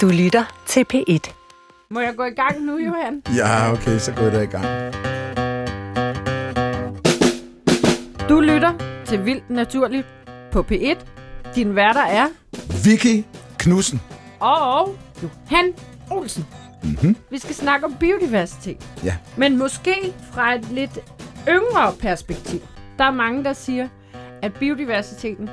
Du lytter til P1. Må jeg gå i gang nu, Johan? Ja, okay, så går jeg i gang. Du lytter til Vildt Naturligt på P1. Din værter er... Vicky Knudsen. Og Johan Olsen. Mm-hmm. Vi skal snakke om biodiversitet. Ja. Men måske fra et lidt yngre perspektiv. Der er mange, der siger, at biodiversiteten,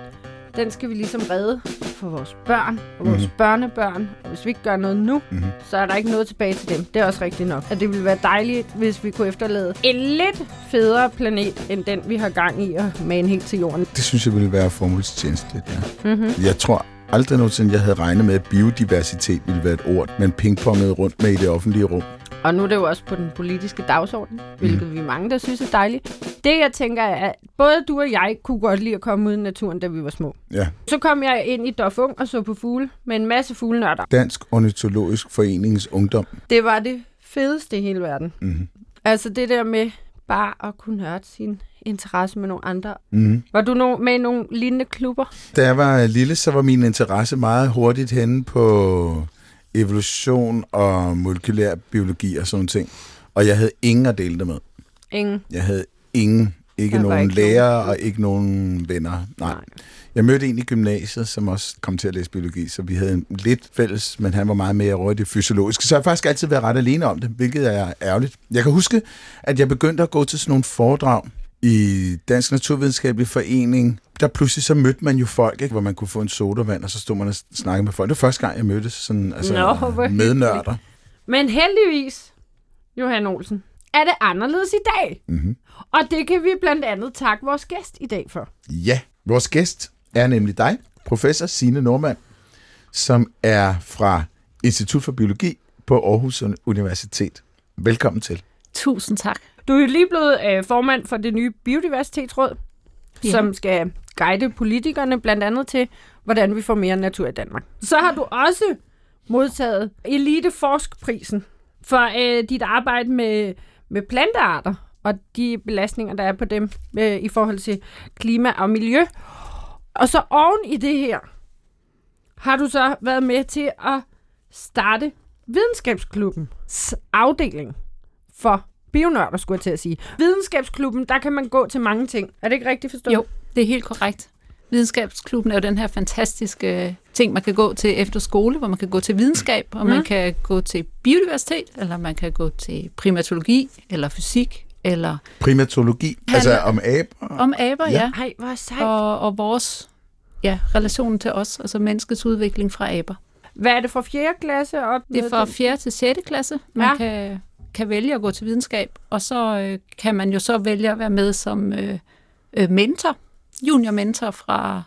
den skal vi ligesom redde for vores børn og vores børnebørn. Og hvis vi ikke gør noget nu, så er der ikke noget tilbage til dem. Det er også rigtigt nok. At det ville være dejligt, hvis vi kunne efterlade en lidt federe planet, end den vi har gang i at mane helt til jorden. Det synes jeg ville være formålstjenestligt, ja. Mm-hmm. Jeg tror aldrig nogensinde, jeg havde regnet med, at biodiversitet ville være et ord, man pingpongede rundt med i det offentlige rum. Og nu er det jo også på den politiske dagsorden, hvilket vi er mange, der synes er dejligt. Det, jeg tænker, er, at både du og jeg kunne godt lide at komme ud i naturen, da vi var små. Ja. Så kom jeg ind i Dof Ung og så på fugle med en masse fuglenørder. Dansk Ornitologisk Forenings Ungdom. Det var det fedeste i hele verden. Mm-hmm. Altså det der med bare at kunne nørde sin interesse med nogle andre. Mm-hmm. Var du med i nogle lignende klubber? Da jeg var lille, så var min interesse meget hurtigt henne på... evolution og molekylær biologi og sådan ting. Og jeg havde ingen at dele det med. Ingen? Jeg havde ingen. Ikke nogen lærere og ikke nogen venner. Nej. Jeg mødte en i gymnasiet, som også kom til at læse biologi, så vi havde en lidt fælles, men han var meget mere over i det fysiologiske. Så jeg har faktisk altid været ret alene om det, hvilket er ærgerligt. Jeg kan huske, at jeg begyndte at gå til sådan nogle foredrag i Dansk Naturvidenskabelig Forening. Der pludselig så mødte man jo folk, ikke, hvor man kunne få en sodavand, og så stod man og snakkede med folk. Det var første gang, jeg mødte sådan, altså, mednørder. Men heldigvis, Johan Olsen, er det anderledes i dag. Mm-hmm. Og det kan vi blandt andet takke vores gæst i dag for. Ja, vores gæst er nemlig dig, professor Signe Normand, som er fra Institut for Biologi på Aarhus Universitet. Velkommen til. Tusind tak. Du er lige blevet formand for det nye Biodiversitetsråd, som skal guide politikerne blandt andet til, hvordan vi får mere natur i Danmark. Så har du også modtaget Eliteforskprisen for dit arbejde med plantearter og de belastninger, der er på dem i forhold til klima og miljø. Og så oven i det her har du så været med til at starte Videnskabsklubbens afdeling for bionørder, skulle jeg til at sige. Videnskabsklubben, der kan man gå til mange ting. Er det ikke rigtigt forstået? Jo, det er helt korrekt. Videnskabsklubben er jo den her fantastiske ting, man kan gå til efter skole, hvor man kan gå til videnskab, og man kan gå til biodiversitet, eller man kan gå til primatologi, eller fysik, eller... Primatologi? Altså om aber? Om aber, ja. Ej, hvor sejt. Og vores relationen til os, altså menneskets udvikling fra aber. Hvad er det fra 4. klasse op? Det er fra 4. til 6. klasse. Man kan vælge at gå til videnskab, og så kan man jo så vælge at være med som mentor, juniormentor fra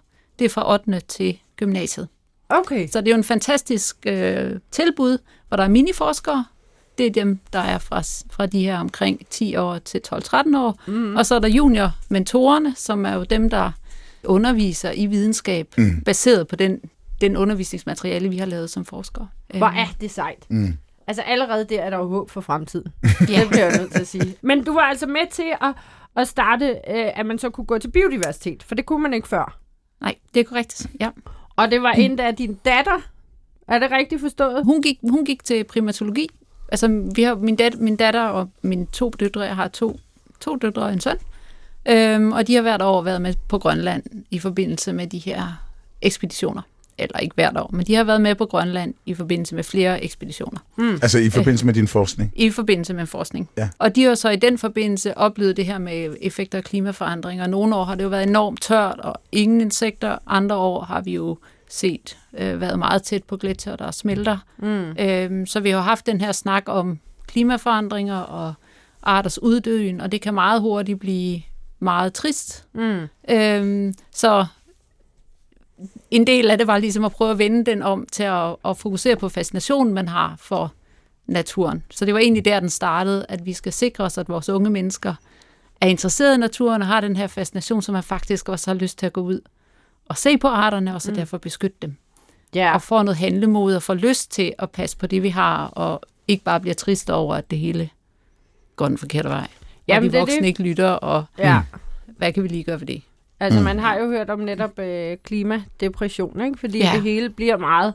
8. til gymnasiet. Okay. Så det er jo en fantastisk tilbud, hvor der er miniforskere. Det er dem, der er fra de her omkring 10 år til 12-13 år. Mm. Og så er der juniormentorerne, som er jo dem, der underviser i videnskab, baseret på den undervisningsmateriale, vi har lavet som forskere. Hvor er det sejt. Mm. Altså allerede der er der jo håb for fremtiden. Ja. Det bliver jeg nødt til at sige. Men du var altså med til at starte, at man så kunne gå til biodiversitet, for det kunne man ikke før. Nej, det er korrekt. Ja. Og det var endda din datter, er det rigtigt forstået? Hun gik til primatologi. Altså vi har min datter og mine 2 døtre. Jeg har to døtre og en søn. Og de har hvert år været med på Grønland i forbindelse med de her ekspeditioner. Eller ikke hvert år, men de har været med på Grønland i forbindelse med flere ekspeditioner. Mm. Altså i forbindelse med din forskning? I forbindelse med forskning. Ja. Og de har så i den forbindelse oplevet det her med effekter af klimaforandringer. Nogle år har det jo været enormt tørt og ingen insekter. Andre år har vi jo set været meget tæt på gletsjere, der smelter. Mm. Så vi har haft den her snak om klimaforandringer og arters uddøen, og det kan meget hurtigt blive meget trist. Mm. Så... En del af det var ligesom at prøve at vende den om til at fokusere på fascinationen, man har for naturen. Så det var egentlig der, den startede, at vi skal sikre os, at vores unge mennesker er interesserede i naturen og har den her fascination, som man faktisk også har lyst til at gå ud og se på arterne, og så derfor beskytte dem. Yeah. Og få noget handlemod og få lyst til at passe på det, vi har, og ikke bare blive trist over, at det hele går den forkerte vej. Jamen, og de voksne ikke lytter, og hvad kan vi lige gøre ved det? Altså, man har jo hørt om netop klimadepression, ikke? Fordi det hele bliver meget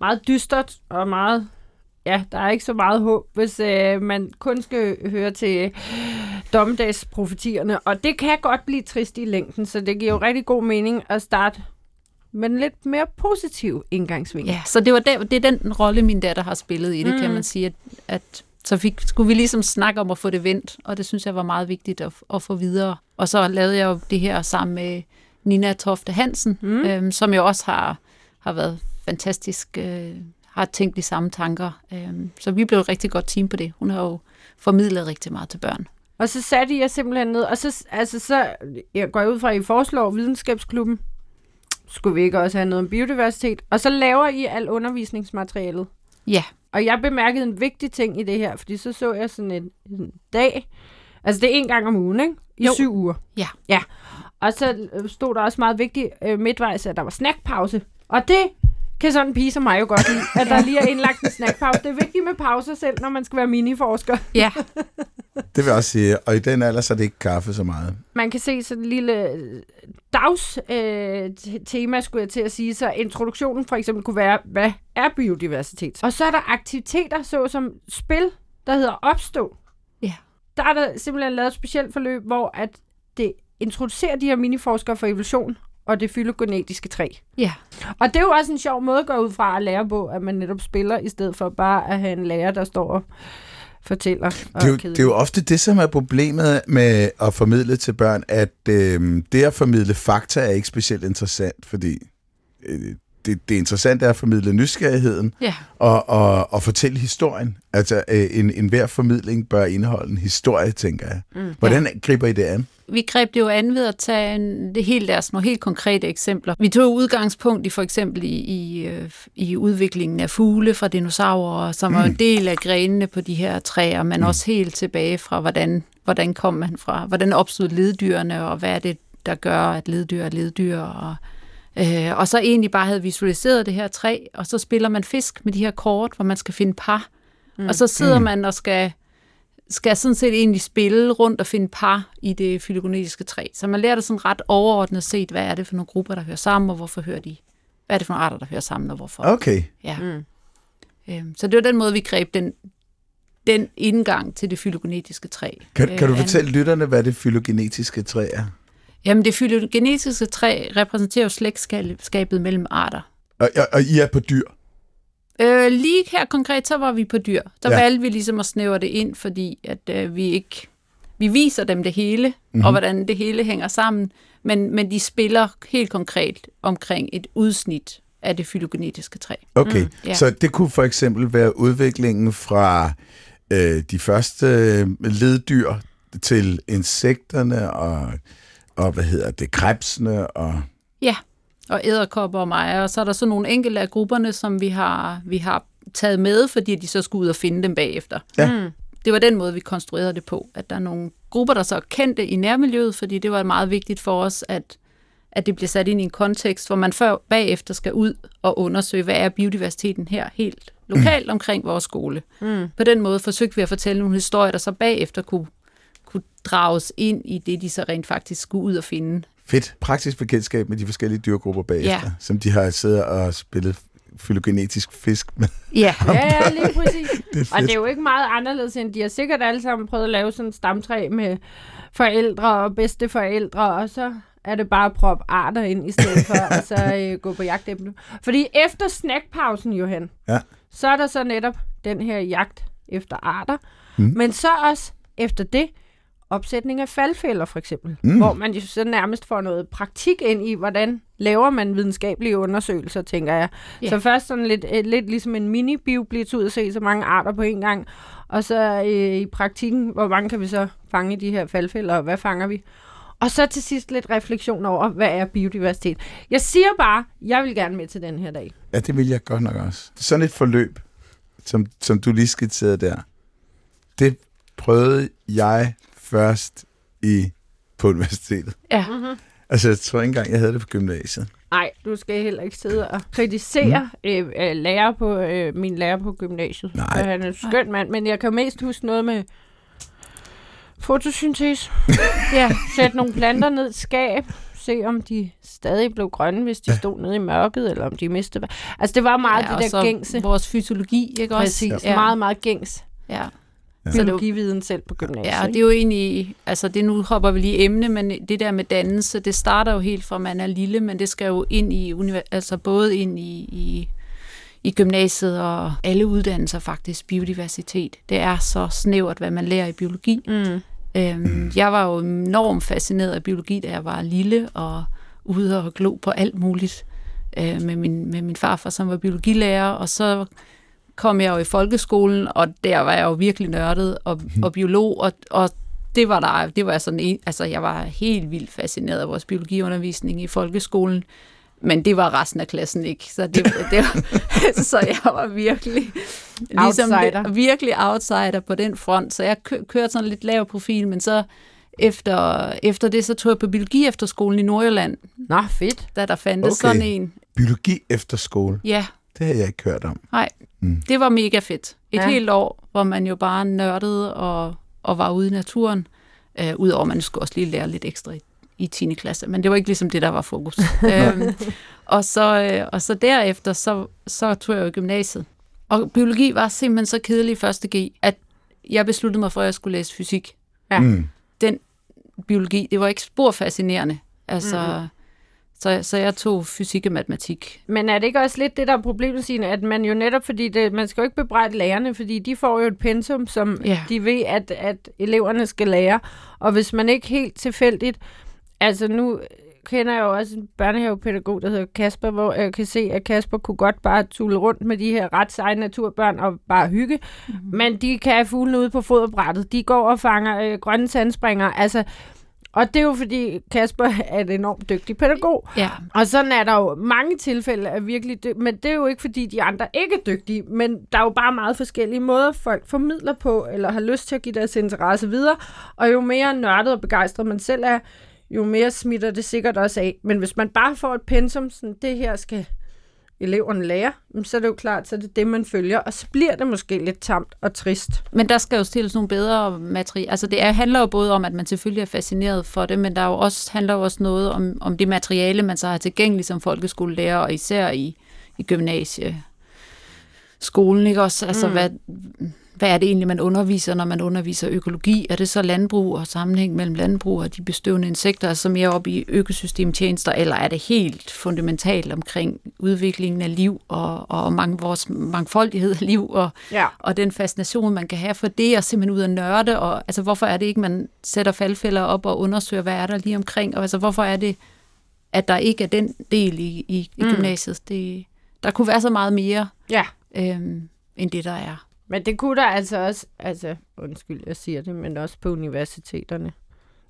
meget dystert og meget... Ja, der er ikke så meget håb, hvis man kun skal høre til dommedagsprofetierne. Og det kan godt blive trist i længden, så det giver jo rigtig god mening at starte med en lidt mere positiv indgangsvinkel. Ja, så det er den rolle, min datter har spillet i det, kan man sige. Så skulle vi ligesom snakke om at få det vendt, og det synes jeg var meget vigtigt at få videre. Og så lavede jeg jo det her sammen med Nina Tofte Hansen, som jo også har været fantastisk... har tænkt de samme tanker. Så vi blev et rigtig godt team på det. Hun har jo formidlet rigtig meget til børn. Og så satte jeg simpelthen ned, og så jeg går ud fra, at I foreslår Videnskabsklubben. Skulle vi ikke også have noget om biodiversitet? Og så laver I alt undervisningsmaterialet. Ja. Og jeg bemærkede en vigtig ting i det her, fordi så jeg sådan en dag. Altså det er en gang om ugen, ikke? I 7 uger. Ja. Ja. Og så stod der også meget vigtigt midtvejs, at der var snackpause. Og det... kan sådan en pige som mig jo godt lide, at der lige er indlagt en snackpause. Det er vigtigt med pauser selv, når man skal være miniforsker. Ja. Det vil jeg også sige. Og i den alder, så er det ikke kaffe så meget. Man kan se sådan en lille dagstema, skulle jeg til at sige. Så introduktionen for eksempel kunne være, hvad er biodiversitet? Og så er der aktiviteter, såsom spil, der hedder Opstå. Ja. Der er der simpelthen lavet et specielt forløb, hvor at det introducerer de her miniforskere for evolution og det fylogenetiske træ. Ja. Og det er jo også en sjov måde at gå ud fra at lære på, at man netop spiller, i stedet for bare at have en lærer, der står og fortæller. Det er jo ofte det, som er problemet med at formidle til børn, at det at formidle fakta er ikke specielt interessant, fordi det interessante er at formidle nysgerrigheden og fortælle historien. Altså enhver formidling bør indeholde en historie, tænker jeg. Hvordan griber I det an? Vi greb det jo an ved at tage nogle helt konkrete eksempler. Vi tog udgangspunkt i for eksempel i udviklingen af fugle fra dinosaurer, som var en del af grenene på de her træer, men også helt tilbage fra, hvordan kom man fra, hvordan opstod leddyrene, og hvad er det, der gør, at leddyr er leddyr. Og så egentlig bare havde visualiseret det her træ, og så spiller man fisk med de her kort, hvor man skal finde par. Og så sidder man og skal sådan set egentlig spille rundt og finde par i det fylogenetiske træ. Så man lærer det sådan ret overordnet set, hvad er det for nogle grupper, der hører sammen, og hvorfor hører de? Hvad er det for nogle arter, der hører sammen, og hvorfor? Okay. Ja. Så det var den måde, vi greb den indgang til det fylogenetiske træ. Kan du fortælle lytterne, hvad det fylogenetiske træ er? Jamen, det fylogenetiske træ repræsenterer jo slægtskabet mellem arter. Og I er på dyr? Lige her konkret, så var vi på dyr. Der valgte vi ligesom at snævre det ind, fordi at, vi viser dem det hele, og hvordan det hele hænger sammen, men de spiller helt konkret omkring et udsnit af det fylogenetiske træ. Okay, så det kunne for eksempel være udviklingen fra de første leddyr til insekterne og hvad hedder det, krebsene og... Ja, og edderkopper og mejer, og så er der så nogle enkelte af grupperne, som vi har taget med, fordi de så skulle ud og finde dem bagefter. Ja. Det var den måde, vi konstruerede det på, at der er nogle grupper, der så er kendte i nærmiljøet, fordi det var meget vigtigt for os, at det bliver sat ind i en kontekst, hvor man før bagefter skal ud og undersøge, hvad er biodiversiteten her helt lokalt omkring vores skole. På den måde forsøgte vi at fortælle nogle historier, der så bagefter kunne drages ind i det, de så rent faktisk skulle ud og finde. Fedt. Praktisk bekendtskab med de forskellige dyregrupper bagefter, som de har siddet og spillet fylogenetisk fisk med. Ja, lige præcis. Det og det er jo ikke meget anderledes, end de har sikkert alle sammen prøvet at lave sådan et stamtræ med forældre og bedsteforældre, og så er det bare at proppe arter ind i stedet for, og så gå på jagt efter. Fordi efter snackpausen, Johan, så er der så netop den her jagt efter arter, men så også efter det, opsætning af faldfælder, for eksempel, hvor man jo så nærmest får noget praktik ind i, hvordan laver man videnskabelige undersøgelser, tænker jeg. Yeah. Så først sådan lidt ligesom en mini-bio bliver ud og se så mange arter på en gang, og så i praktikken, hvor mange kan vi så fange de her faldfælder, og hvad fanger vi? Og så til sidst lidt refleksion over, hvad er biodiversitet? Jeg siger bare, jeg vil gerne med til den her dag. Ja, det vil jeg godt nok også. Sådan et forløb, som du lige skitserede der, det prøvede jeg først på universitetet. Ja. Altså, jeg tror ikke engang, jeg havde det på gymnasiet. Nej, du skal heller ikke sidde og kritisere min lærer på gymnasiet. Nej. For han er en skøn mand, men jeg kan mest huske noget med fotosyntese. Sæt nogle planter ned i skab, se, om de stadig blev grønne, hvis de stod nede i mørket, eller om de mistede. Altså, det var meget det der gængse. Vores fysiologi, ikke også? Præcis. Ja. Meget, meget gængs. Ja. Biologividen selv på gymnasiet. Ja, og det er jo egentlig, altså det, nu hopper vi lige emne, men det der med dannelse, det starter jo helt fra, man er lille, men det skal jo ind i, altså både ind i gymnasiet og alle uddannelser faktisk, biodiversitet. Det er så snævert, hvad man lærer i biologi. Mm. Jeg var jo enormt fascineret af biologi, da jeg var lille og ude og glo på alt muligt med min farfar, som var biologilærer, og så kom jeg jo i folkeskolen, og der var jeg jo virkelig nørdet og biolog, og det var der, det var sådan en, altså jeg var helt vildt fascineret af vores biologiundervisning i folkeskolen, men det var resten af klassen ikke, så det var, så jeg var virkelig ligesom outsider. Virkelig outsider på den front, så jeg kørte sådan lidt lav profil, men så efter det, så tog jeg på biologi efterskolen i Nordjylland. Nå, fedt. Da der fandtes sådan en. Biologi efterskole? Ja. Det havde jeg ikke hørt om. Nej, det var mega fedt. Et helt år, hvor man jo bare nørdede og var ude i naturen. Udover, man skulle også lige lære lidt ekstra i 10. klasse, men det var ikke ligesom det, der var fokus. og så derefter, så tog jeg jo i gymnasiet. Og biologi var simpelthen så kedelig i 1. G, at jeg besluttede mig for, at jeg skulle læse fysik. Ja. Den biologi, det var ikke spor fascinerende. Altså... Mm. Så jeg tog fysik og matematik. Men er det ikke også lidt det, der er problemet, Signe, at man jo netop, fordi det, man skal jo ikke bebrejde lærerne, fordi de får jo et pensum, som de ved, at eleverne skal lære. Og hvis man ikke helt tilfældigt, altså nu kender jeg jo også en børnehavepædagog, der hedder Kasper, hvor jeg kan se, at Kasper kunne godt bare tulle rundt med de her ret seje naturbørn og bare hygge. Mm-hmm. Men de kan have fuglene ude på foderbrættet. De går og fanger grønne sandspringer. Altså... Og det er jo fordi, Kasper er en enormt dygtig pædagog. Ja. Og sådan er der jo mange tilfælde af virkelig men det er jo ikke fordi, de andre ikke er dygtige, men der er jo bare meget forskellige måder, folk formidler på, eller har lyst til at give deres interesse videre. Og jo mere nørdet og begejstret man selv er, jo mere smitter det sikkert også af. Men hvis man bare får et pensum, sådan det her skal eleverne lære, så er det jo klart, så det er det, man følger, og så bliver det måske lidt tamt og trist. Men der skal jo stilles nogle bedre materialer. Altså det handler jo både om, at man selvfølgelig er fascineret for det, men der er jo også, handler jo også noget om det materiale, man så har tilgængeligt som folkeskolelærer, og især i gymnasieskolen, ikke også? Altså hvad er det egentlig, man underviser, når man underviser økologi? Er det så landbrug og sammenhæng mellem landbrug og de bestøvende insekter, altså mere op i økosystemtjenester, eller er det helt fundamentalt omkring udviklingen af liv og vores mangfoldighed af liv og den fascination, man kan have for det, og simpelthen ud at nørde? Og, altså, hvorfor er det ikke, man sætter faldfælder op og undersøger, hvad er der lige omkring? Og altså, hvorfor er det, at der ikke er den del i gymnasiet? Det, der kunne være så meget mere end det, der er. Men det kunne der altså også, altså undskyld, jeg siger det, men også på universiteterne.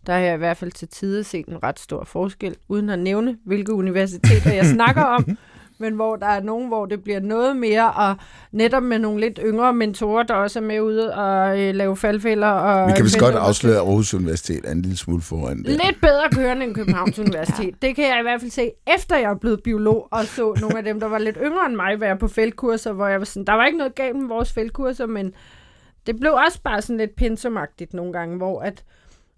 Der har jeg i hvert fald til tider set en ret stor forskel, uden at nævne, hvilke universiteter jeg snakker om, men hvor der er nogen, hvor det bliver noget mere, og netop med nogle lidt yngre mentorer, der også er med ude og lave faldfælder. Og vi kan vist godt afsløre, at Aarhus Universitet er en lille smule foran det. Lidt bedre kørende end Københavns Universitet. Det kan jeg i hvert fald se, efter jeg er blevet biolog, og så nogle af dem, der var lidt yngre end mig, være på feltkurser, hvor jeg var sådan, der var ikke noget galt med vores feltkurser, men det blev også bare sådan lidt pinsomagtigt nogle gange, hvor at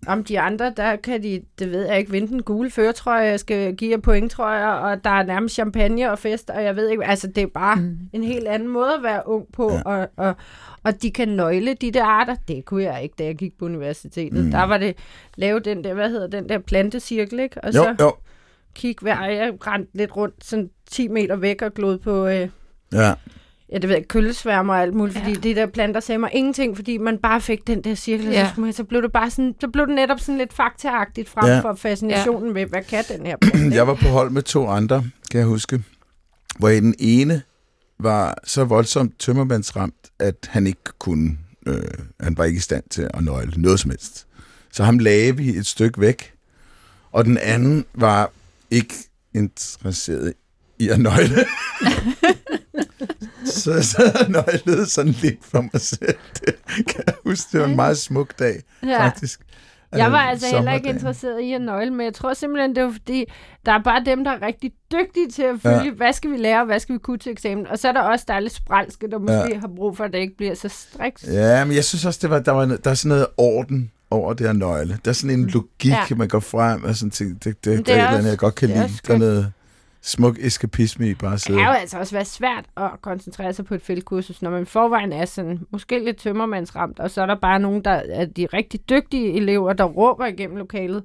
om de andre, der kan de, det ved jeg ikke, vinde den gule førtrøje, jeg skal give jer pointtrøjer, og der er nærmest champagne og fest, og jeg ved ikke, altså det er bare en helt anden måde at være ung på, og de kan nøgle de der arter, det kunne jeg ikke, da jeg gik på universitetet. Der var det, lave den der, plantecirkel, ikke? Og så kigge hver, jeg rendte lidt rundt, sådan 10 meter væk og glod på... det ved jeg, køllesværmer og alt muligt, fordi de der planter sagde mig ingenting, fordi man bare fik den der cirkel, så blev det bare sådan, så blev det netop sådan lidt faktaagtigt frem for fascinationen ved, hvad kan den her plante? Jeg var på hold med 2 andre, kan jeg huske, hvor den ene var så voldsomt tømmermandsramt, at han ikke kunne, han var ikke i stand til at nøgle noget som helst. Så ham lagde vi et stykke væk, og den anden var ikke interesseret i at nøgle. Så jeg sad og nøglede sådan lidt for mig selv. Det kan jeg huske, det var en meget smuk dag, faktisk. Jeg var altså heller ikke interesseret i at nøgle, men jeg tror simpelthen, det var fordi, der er bare dem, der er rigtig dygtige til at følge, hvad skal vi lære, og hvad skal vi kunne til eksamen. Og så er der også, der er lidt sprælske, der måske har brug for, at det ikke bliver så strikt. Ja, men jeg synes også, der er sådan noget orden over det her nøgle. Der er sådan en logik, man går frem og sådan ting. Det er et eller andet, jeg godt kan lide. Der er noget smuk eskapisme i bare at sidde. Det kan jo altså også være svært at koncentrere sig på et feltkursus, når man forvejen er sådan, måske lidt tømmermandsramt, og så er der bare nogen, der er de rigtig dygtige elever, der råber igennem lokalet,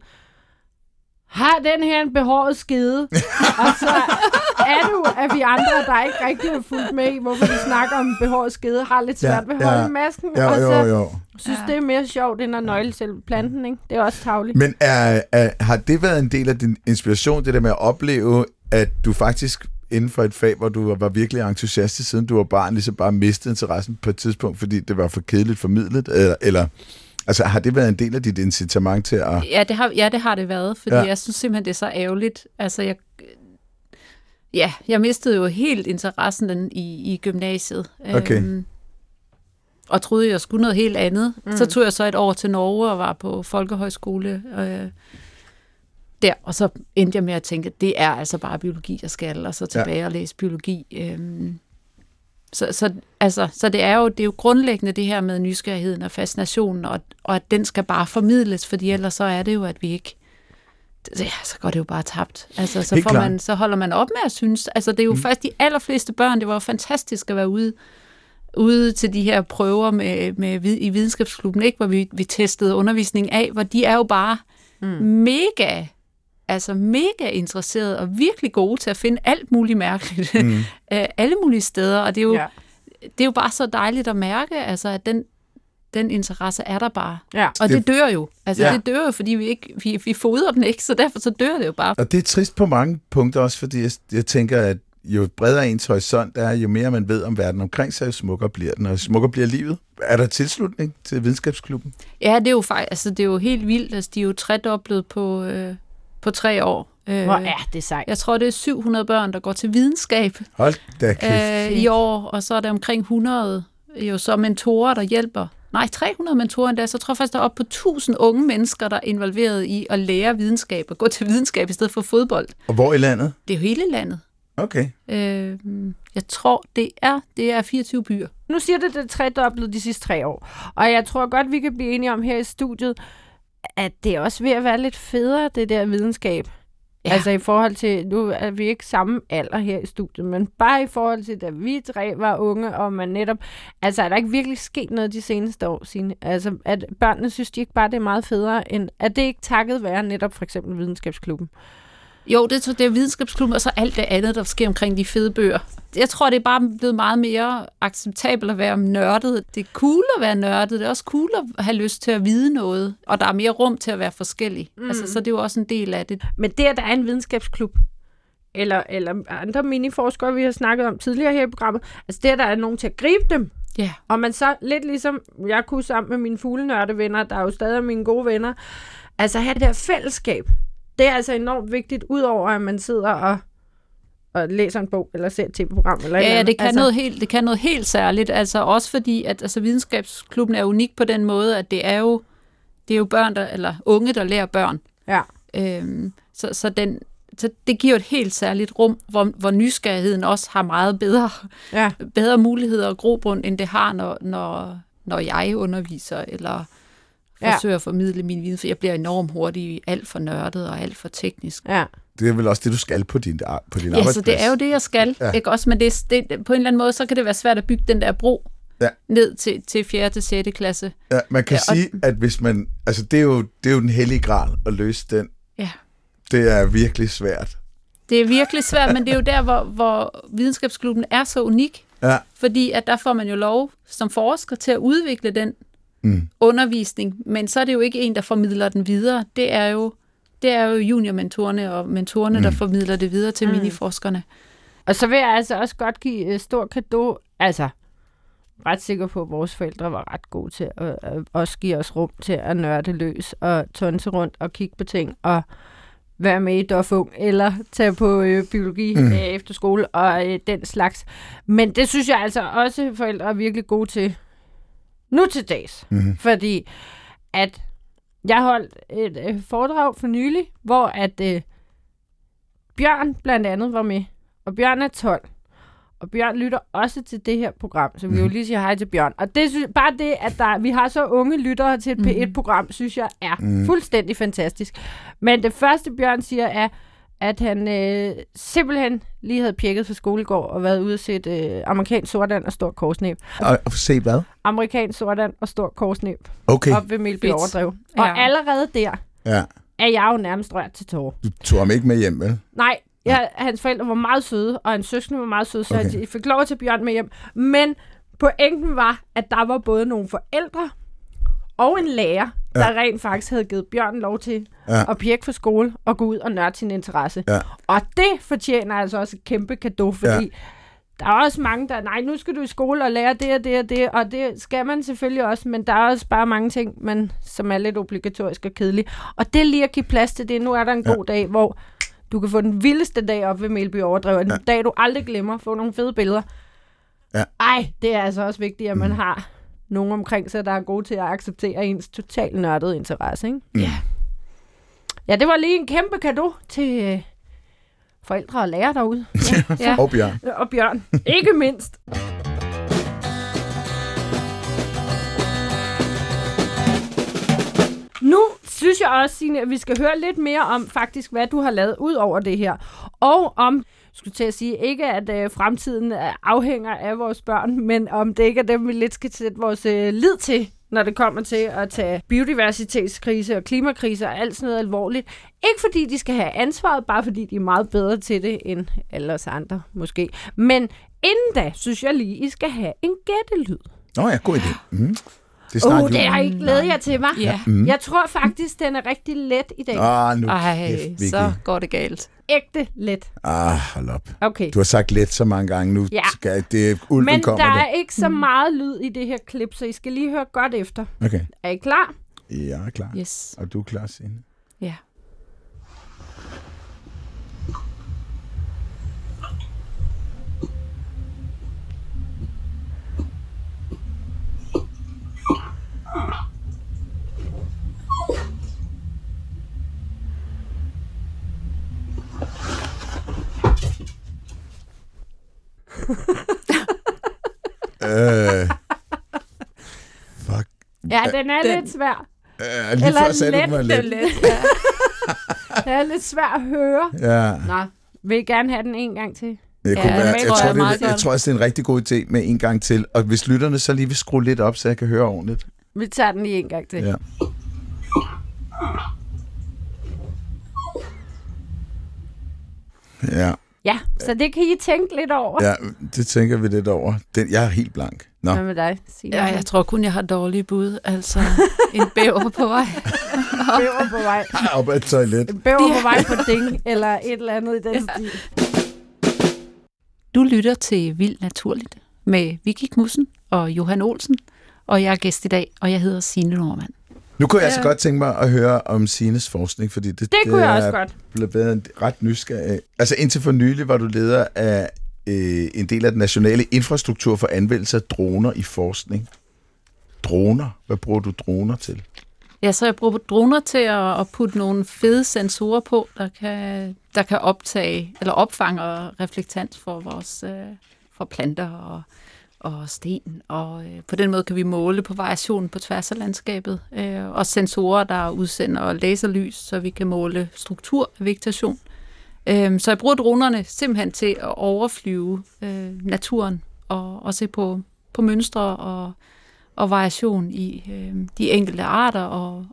har den her en behåret skide? Og så er vi andre, der ikke rigtig har fulgt med i, hvorfor vi snakker om behåret skide, har lidt svært ved holde masken, og så synes, det er mere sjovt, end at nøgle selv planten, ikke? Det er også tarveligt. Men har det været en del af din inspiration, det der med at opleve, at du faktisk inden for et fag, hvor du var virkelig entusiastisk, siden du var barn, ligesom bare mistede interessen på et tidspunkt, fordi det var for kedeligt formidlet, eller altså, har det været en del af dit incitament til at... Ja, det har det været, fordi jeg synes simpelthen, det er så ærgerligt. Altså, jeg mistede jo helt interessen i gymnasiet. Okay. Og troede, jeg skulle noget helt andet. Så tog jeg så et år til Norge og var på folkehøjskole der, og så endte jeg med at tænke, at det er altså bare biologi, jeg skal, og så tilbage og læse biologi. Så det er jo grundlæggende det her med nysgerrigheden og fascinationen, og at den skal bare formidles, fordi ellers så er det jo, at vi ikke... Ja, så går det jo bare tabt. Altså, så holder man op med at synes... Altså, det er jo først de allerfleste børn, det var jo fantastisk at være ude til de her prøver med i Videnskabsklubben, ikke? Hvor vi testede undervisningen af, hvor de er jo bare mega interesseret og virkelig gode til at finde alt muligt mærkeligt alle mulige steder, og det er jo bare så dejligt at mærke, altså at den interesse er der bare, og det dør jo, fordi vi fodrer den ikke, så derfor så dør det jo bare. Og det er trist på mange punkter også, fordi jeg tænker, at jo bredere ens horisont er, jo mere man ved om verden omkring sig, jo smukkere bliver den, og smukkere bliver livet. Er der tilslutning til Videnskabsklubben? Ja, det er jo faktisk, altså det er jo helt vildt, altså de er jo tredoblet på 3 år. Hvor er det sejt. Jeg tror, det er 700 børn, der går til videnskab i år, og så er der omkring 100 jo så mentorer, der hjælper. Nej, 300 mentorer endda, så tror jeg faktisk, der er op på 1000 unge mennesker, der er involveret i at lære videnskab og gå til videnskab i stedet for fodbold. Og hvor i landet? Det er jo hele landet. Okay. Jeg tror, det er 24 byer. Nu siger det, det tredoblet de sidste 3 år. Og jeg tror godt, vi kan blive enige om her i studiet, at det er også ved at være lidt federe, det der videnskab. Ja. Altså i forhold til, nu er vi ikke samme alder her i studiet, men bare i forhold til, da vi 3 var unge, og man netop... Altså er der ikke virkelig sket noget de seneste år, Signe? Altså at børnene synes de ikke bare, det er meget federe, end at det ikke takket være netop for eksempel Videnskabsklubben? Jo, det er Videnskabsklubben, og så alt det andet, der sker omkring de fede bøger. Jeg tror, det er bare blevet meget mere acceptabelt at være nørdet. Det er cool at være nørdet, det er også cool at have lyst til at vide noget, og der er mere rum til at være forskellig. Altså, så det er jo også en del af det. Men det, at der er en videnskabsklub, eller andre miniforskere, vi har snakket om tidligere her i programmet, altså det, at der er nogen til at gribe dem, og man så lidt ligesom, jeg kunne sammen med mine fuglenørdevenner, der er jo stadig mine gode venner, altså have det der fællesskab. Det er altså enormt vigtigt, udover at man sidder og læser en bog, eller ser et tv-program, eller et eller andet. Det kan noget helt særligt, altså også fordi, at altså, Videnskabsklubben er unik på den måde, at det er jo børn, eller unge, der lærer børn. Ja. Så det giver et helt særligt rum, hvor nysgerrigheden også har meget bedre muligheder og grobund, end det har, når jeg underviser, eller... forsøger at formidle min viden, for jeg bliver enormt hurtig, alt for nørdet og alt for teknisk. Ja. Det er vel også det, du skal på din arbejdsplads? Ja, så det er jo det, jeg skal. Ja. Ikke? Også, men det, på en eller anden måde, så kan det være svært at bygge den der bro ned til 4. til 6. klasse. Ja, man kan sige, at hvis man... Altså, det er jo den hellige gral at løse den. Ja. Det er virkelig svært. Det er virkelig svært, men det er jo der, hvor Videnskabsklubben er så unik. Ja. Fordi at der får man jo lov som forsker til at udvikle den undervisning, men så er det jo ikke en, der formidler den videre. Det er jo juniormentorerne og mentorerne, der formidler det videre til miniforskerne. Og så vil jeg altså også godt give stor cadeau. Altså, ret sikker på, at vores forældre var ret gode til at også give os rum til at nørde løs og tonse rundt og kigge på ting og være med i Dofung eller tage på biologi efter skole og den slags. Men det synes jeg altså også, forældre er virkelig gode til nu til dags, fordi at jeg holdt et foredrag for nylig, hvor at Bjørn blandt andet var med, og Bjørn er 12. Og Bjørn lytter også til det her program, så vi jo lige siger hej til Bjørn. Og det synes, bare det, at vi har så unge lyttere til et P1-program, synes jeg er fuldstændig fantastisk. Men det første, Bjørn siger, er, at han simpelthen lige havde pjekket fra skolegård og været ude at se amerikansk sortand og stor korsnæb. Og se hvad? Amerikansk sortand og stor korsnæb. Okay. Op ved Melby Overdrev. Ja. Og allerede der er jeg jo nærmest rørt til tårer. Du tog ham ikke med hjem, vel? Nej. Hans forældre var meget søde, og hans søskende var meget søde, så de fik lov til Bjørn med hjem. Men pointen var, at der var både nogle forældre og en lærer, der rent faktisk havde givet Bjørn lov til at pjekke for skole og gå ud og nørde sin interesse. Ja. Og det fortjener altså også et kæmpe cadeau, fordi der er også mange, der nu skal du i skole og lære det og det og det, og det skal man selvfølgelig også, men der er også bare mange ting, som er lidt obligatorisk og kedelige. Og det lige at give plads til det. Nu er der en god dag, hvor du kan få den vildeste dag op ved Melby Overdrev, en dag, du aldrig glemmer, få nogle fede billeder. Ja. Ej, det er altså også vigtigt, at man har nogen omkring sig, der er gode til at acceptere ens totalt nørdede interesse, ikke? Mm. Ja, det var lige en kæmpe cadeau til forældre og lærere derude. Ja. Og Bjørn. Og Bjørn, ikke mindst. Nu synes jeg også, Signe, at vi skal høre lidt mere om faktisk, hvad du har lavet ud over det her. Og om, skulle til at sige, ikke at fremtiden afhænger af vores børn, men om det ikke er dem, vi lidt skal sætte vores lid til, når det kommer til at tage biodiversitetskrise og klimakrise og alt sådan noget alvorligt. Ikke fordi de skal have ansvaret, bare fordi de er meget bedre til det end alle os andre måske. Men inden da, synes jeg lige, I skal have en gættelyd. Nå ja, god idé. Mm. Det har I glædet jer til, hva'? Ja. Mm. Jeg tror faktisk, den er rigtig let i dag. Kæft, så går det galt. Ægte let. Hold op. Okay. Du har sagt let så mange gange nu. Ja. Men der er ikke så meget lyd i det her klip, så I skal lige høre godt efter. Okay. Er I klar? Jeg er klar. Yes. Og du er klar, Signe. Ja. Fuck. Ja, den er lidt svær. Eller let. Ja. Den er lidt svær at høre. Ja. Nå, vil I gerne have den en gang til? Jeg tror også, det er en rigtig god idé med en gang til. Og hvis lytterne så lige vil skrue lidt op, så jeg kan høre ordentligt. Vi tager den lige en gang til. Ja. Ja. Ja, så det kan I tænke lidt over. Ja, det tænker vi lidt over. Jeg er helt blank. Nå. Hvad med dig? Jeg tror kun, jeg har dårlige bud. Altså, en bæver på vej. Bæver på vej. Op ad toilet. En bæver på vej på ding, eller et eller andet i den stil. Du lytter til Vildt Naturligt med Vicky Knudsen og Johan Olsen, og jeg er gæst i dag, og jeg hedder Signe Normand. Nu kunne jeg så godt tænke mig at høre om Signes forskning, fordi det kunne jeg også godt. Blevet ret nysgerrig. Altså indtil for nylig var du leder af en del af den nationale infrastruktur for anvendelse af droner i forskning. Droner? Hvad bruger du droner til? Ja, så jeg bruger droner til at putte nogle fede sensorer på, der kan optage eller opfange reflektans for vores for planter og sten, og på den måde kan vi måle på variationen på tværs af landskabet, og sensorer, der udsender laserlys, så vi kan måle struktur og vegetation. Så jeg bruger dronerne simpelthen til at overflyve naturen og se på mønstre og variation i de enkelte arter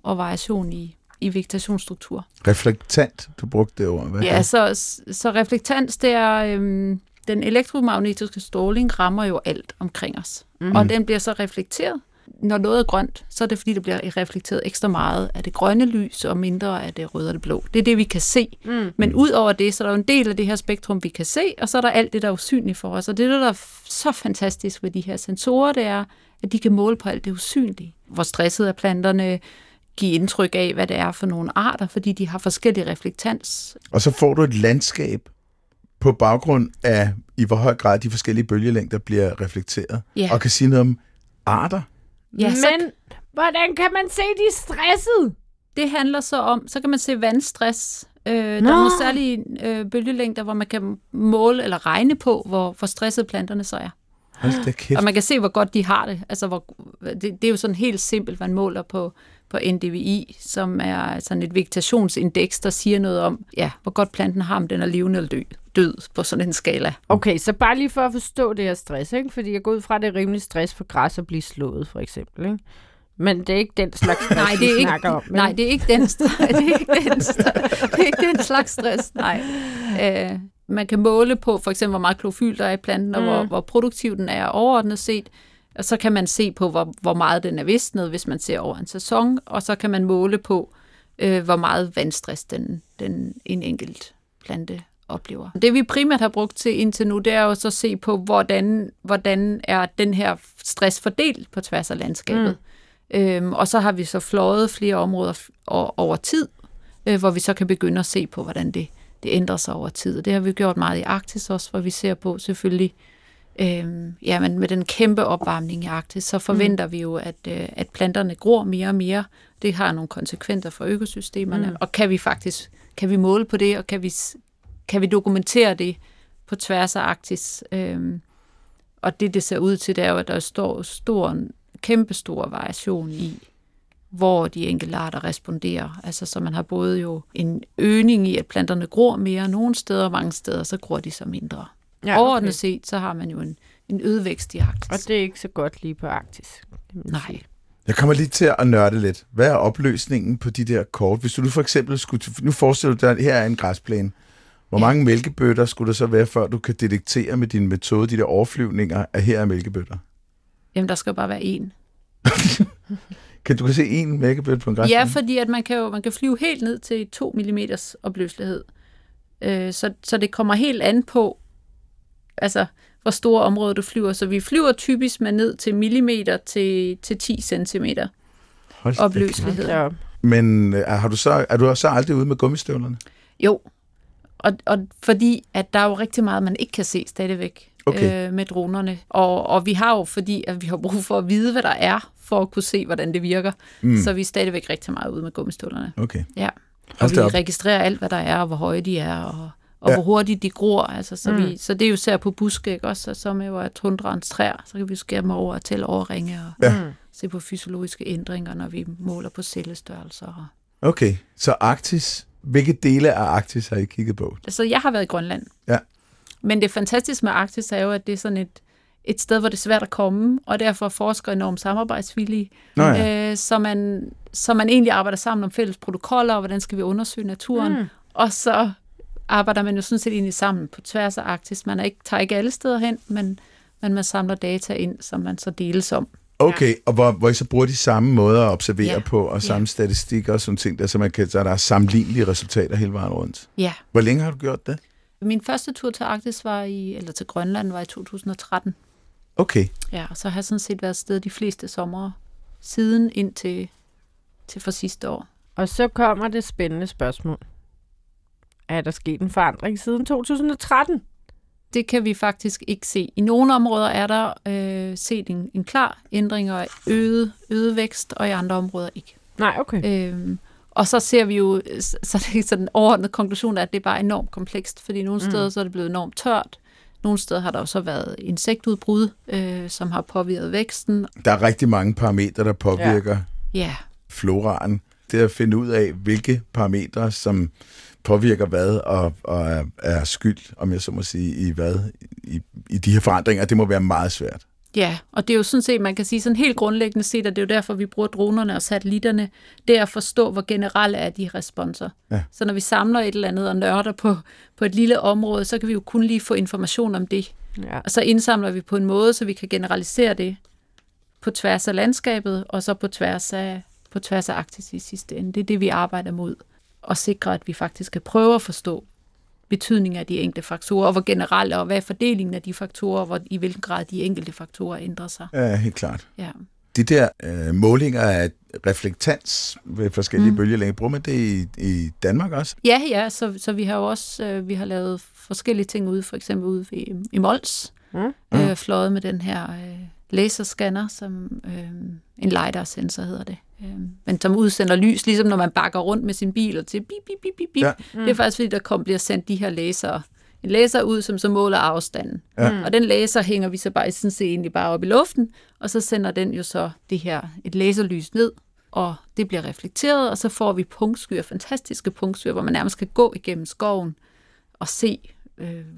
og variation i vegetationsstruktur. Reflektant, du brugte det ord. Hvad ja, så reflektans, det er... Den elektromagnetiske stråling rammer jo alt omkring os, og den bliver så reflekteret. Når noget er grønt, så er det fordi, det bliver reflekteret ekstra meget af det grønne lys, og mindre af det røde og det blå. Det er det, vi kan se. Men ud over det, så er der jo en del af det her spektrum, vi kan se, og så er der alt det, der er usynligt for os. Og det, der er så fantastisk ved de her sensorer, det er, at de kan måle på alt det usynlige. Hvor stresset er planterne, give indtryk af, hvad det er for nogle arter, fordi de har forskellige reflektans. Og så får du et landskab, på baggrund af, i hvor høj grad de forskellige bølgelængder bliver reflekteret, og kan sige noget om arter. Ja, men hvordan kan man se, de er stressede? Det handler så om, så kan man se vandstress, Der er nogle særlige bølgelængder, hvor man kan måle eller regne på, hvor stressede planterne så er. Og man kan se, hvor godt de har det. Altså, det er jo sådan helt simpelt, man måler på NDVI, som er sådan et vegetationsindeks, der siger noget om, ja, hvor godt planten har, om den er levende eller død på sådan en skala. Okay, så bare lige for at forstå det her stress, ikke? Fordi jeg går ud fra, det er rimelig stress for græs at blive slået, for eksempel, ikke? Men det er ikke den slags stress, nej, det er ikke, snakker om. Men... Nej, det er ikke den slags stress, nej. Man kan måle på, for eksempel, hvor meget klorofyl der er i planten, og hvor produktiv den er overordnet set. Og så kan man se på, hvor meget den er visnet, hvis man ser over en sæson. Og så kan man måle på, hvor meget vandstress en enkelt plante oplever. Det vi primært har brugt til indtil nu, det er jo så at se på, hvordan er den her stress fordelt på tværs af landskabet. Og så har vi så fløjet flere områder over tid, hvor vi så kan begynde at se på, hvordan det ændrer sig over tid. Det har vi gjort meget i Arktis også, hvor vi ser på selvfølgelig, men med den kæmpe opvarmning i Arktis, så forventer vi jo, at planterne gror mere og mere. Det har nogle konsekvenser for økosystemerne, og kan vi måle på det, og kan vi dokumentere det på tværs af Arktis? Og det ser ud til, det er jo, at der står kæmpestor variation i, hvor de enkelte arter responderer. Altså, så man har både jo en øgning i, at planterne gror mere nogle steder, og mange steder, så gror de så mindre. Ja, okay. Overordnet set, så har man jo en ødevækst i Arktis. Og det er ikke så godt lige på Arktis. Nej. Jeg kommer lige til at nørde lidt. Hvad er opløsningen på de der kort? Hvis du nu for eksempel skulle... Nu forestiller du dig, at her er en græsplæne. Hvor mange mælkebøtter skulle der så være, før du kan detektere med din metode, de der overflyvninger, at her er mælkebøtter? Jamen, der skal jo bare være en. Du kan se en mælkebøtte på en græsplæne? Ja, fordi at man kan flyve helt ned til 2 mm opløselighed. Så det kommer helt an på, altså, hvor store områder du flyver. Så vi flyver typisk med ned til millimeter til 10 centimeter opløselighed. Men er du så aldrig ude med gummistøvlerne? Jo, og fordi at der er jo rigtig meget, man ikke kan se stadigvæk. Okay. Med dronerne. Og vi har jo, fordi at vi har brug for at vide, hvad der er, for at kunne se, hvordan det virker. Så vi er stadigvæk rigtig meget ude med gummistøvlerne. Okay. Ja. Og vi registrerer alt, hvad der er, og hvor høje de er, og hvor hurtigt de gror. Altså, så det er jo især på buske, ikke også? Og så med jo tundraens træer, så kan vi skære dem over og tælle overringe, og se på fysiologiske ændringer, når vi måler på cellestørrelser. Okay, så Arktis. Hvilke dele af Arktis har I kigget på? Altså, jeg har været i Grønland. Ja. Men det fantastiske med Arktis er jo, at det er sådan et sted, hvor det er svært at komme, og derfor forsker enormt samarbejdsvillige, så man egentlig arbejder sammen om fælles protokoller, og hvordan skal vi undersøge naturen, og så arbejder man jo sådan set egentlig sammen på tværs af Arktis. Man tager ikke alle steder hen, men man samler data ind, som man så deles om. Okay, og hvor I så bruger de samme måder at observere på, og samme statistikker og sådan ting, der, så der er sammenlignelige resultater hele vejen rundt. Ja. Hvor længe har du gjort det? Min første tur til Arktis til Grønland var i 2013. Okay. Ja, og så har jeg sådan set været afsted de fleste somre siden indtil for sidste år. Og så kommer det spændende spørgsmål. Er der sket en forandring siden 2013? Det kan vi faktisk ikke se. I nogle områder er der set en klar ændring og øget vækst, og i andre områder ikke. Nej, okay. Og så ser vi jo, så det er sådan en overordnet konklusion, at det er bare enormt komplekst, fordi nogle steder så er det blevet enormt tørt. Nogle steder har der jo så været insektudbrud, som har påvirket væksten. Der er rigtig mange parametre, der påvirker floraen. Det at finde ud af, hvilke parametre, som påvirker hvad, og er skyld, om jeg så må sige, i hvad, i de her forandringer, det må være meget svært. Ja, og det er jo sådan set, man kan sige sådan helt grundlæggende set, at det er jo derfor, vi bruger dronerne og satellitterne, det er at forstå, hvor generelle er de responser. Ja. Så når vi samler et eller andet og nørder på et lille område, så kan vi jo kun lige få information om det. Ja. Og så indsamler vi på en måde, så vi kan generalisere det på tværs af landskabet, og så på tværs af Arktis i sidste ende. Det er det, vi arbejder mod, og sikre, at vi faktisk kan prøve at forstå betydningen af de enkelte faktorer, og hvor generelt, og hvad er fordelingen af de faktorer, og i hvilken grad de enkelte faktorer ændrer sig. Ja, helt klart. Ja. De der målinger af reflektans ved forskellige bølgelængder, bruger man det i Danmark også? Ja, så vi har jo også vi har lavet forskellige ting ude, for eksempel ude i MOLS, fløjet med den her laserscanner, som en LiDAR-sensor hedder det, Men som udsender lys, ligesom når man bakker rundt med sin bil og til bip, bip, bip, bip. Ja. Det er faktisk fordi, der bliver sendt de her lasere. En laser ud, som så måler afstanden. Ja. Og den laser hænger vi så bare sådan set egentlig bare op i luften, og så sender den jo så det her, et laserlys ned, og det bliver reflekteret, og så får vi punktskyer, fantastiske punktskyer, hvor man nærmest kan gå igennem skoven og se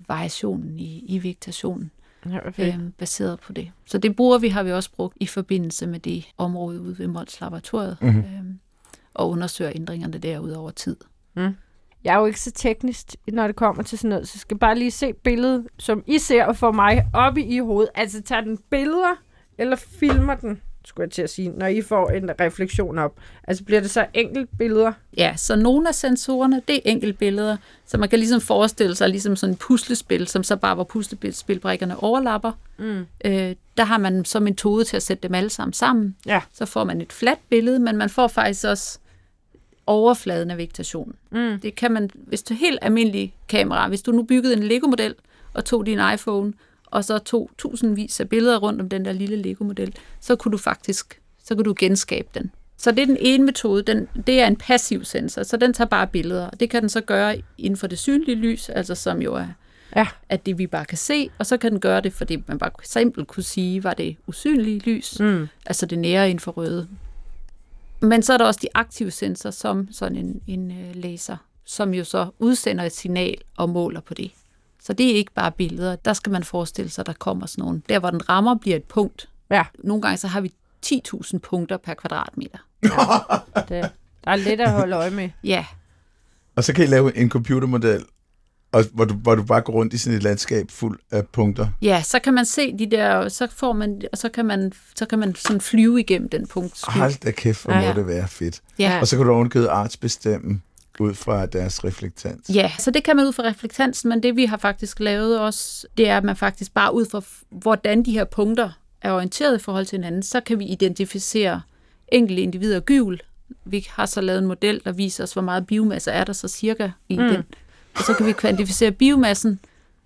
variationen i vegetationen. Baseret på det. Så det bruger vi, har vi også brugt i forbindelse med det område ude ved MOLS Laboratoriet, og undersøger ændringerne derude over tid. Mm. Jeg er jo ikke så teknisk, når det kommer til sådan noget, så skal bare lige se billedet, som I ser for mig, oppe i hovedet. Altså, tager den billeder, eller filmer den, skulle jeg til at sige, når I får en refleksion op? Altså, bliver det så enkelt billeder? Ja, så nogle af sensorerne, det er enkelt billeder, så man kan ligesom forestille sig ligesom sådan et puslespil, som så bare, hvor puslespilbrikkerne overlapper. Mm. Der har man så metode til at sætte dem alle sammen. Ja. Så får man et fladt billede, men man får faktisk også overfladen af vegetationen. Mm. Det kan man, hvis du helt almindelig kamera, hvis du nu byggede en Lego-model og tog din iPhone, og så tog tusindvis af billeder rundt om den der lille Lego-model, så kunne du faktisk, så kunne du genskabe den. Så det er den ene metode, det er en passiv sensor, så den tager bare billeder, og det kan den så gøre inden for det synlige lys, altså som jo er at det vi bare kan se, og så kan den gøre det, fordi man bare simpelt kunne sige, var det usynlige lys, altså det nære infrarøde. Men så er der også de aktive sensorer, som sådan en laser, som jo så udsender et signal og måler på det. Så det er ikke bare billeder. Der skal man forestille sig, der kommer sådan nogle. Der, hvor den rammer, bliver et punkt. Ja. Nogle gange så har vi 10.000 punkter per kvadratmeter. Ja. Der er lidt at holde øje med. Ja. Og så kan I lave en computermodel, og hvor du bare går rundt i sådan et landskab fuld af punkter. Ja, så kan man se de der, så får man, og så kan man sådan flyve igennem den punkt. Hold da kæft, hvor må det være fedt. Ja. Og så kan du ovenkøde artsbestemme ud fra deres reflektans. Ja, så det kan man ud fra reflektansen, men det vi har faktisk lavet også, det er, at man faktisk bare ud fra, hvordan de her punkter er orienteret i forhold til hinanden, så kan vi identificere enkelte individer gyvel. Vi har så lavet en model, der viser os, hvor meget biomasse er der så cirka i den. Og så kan vi kvantificere biomassen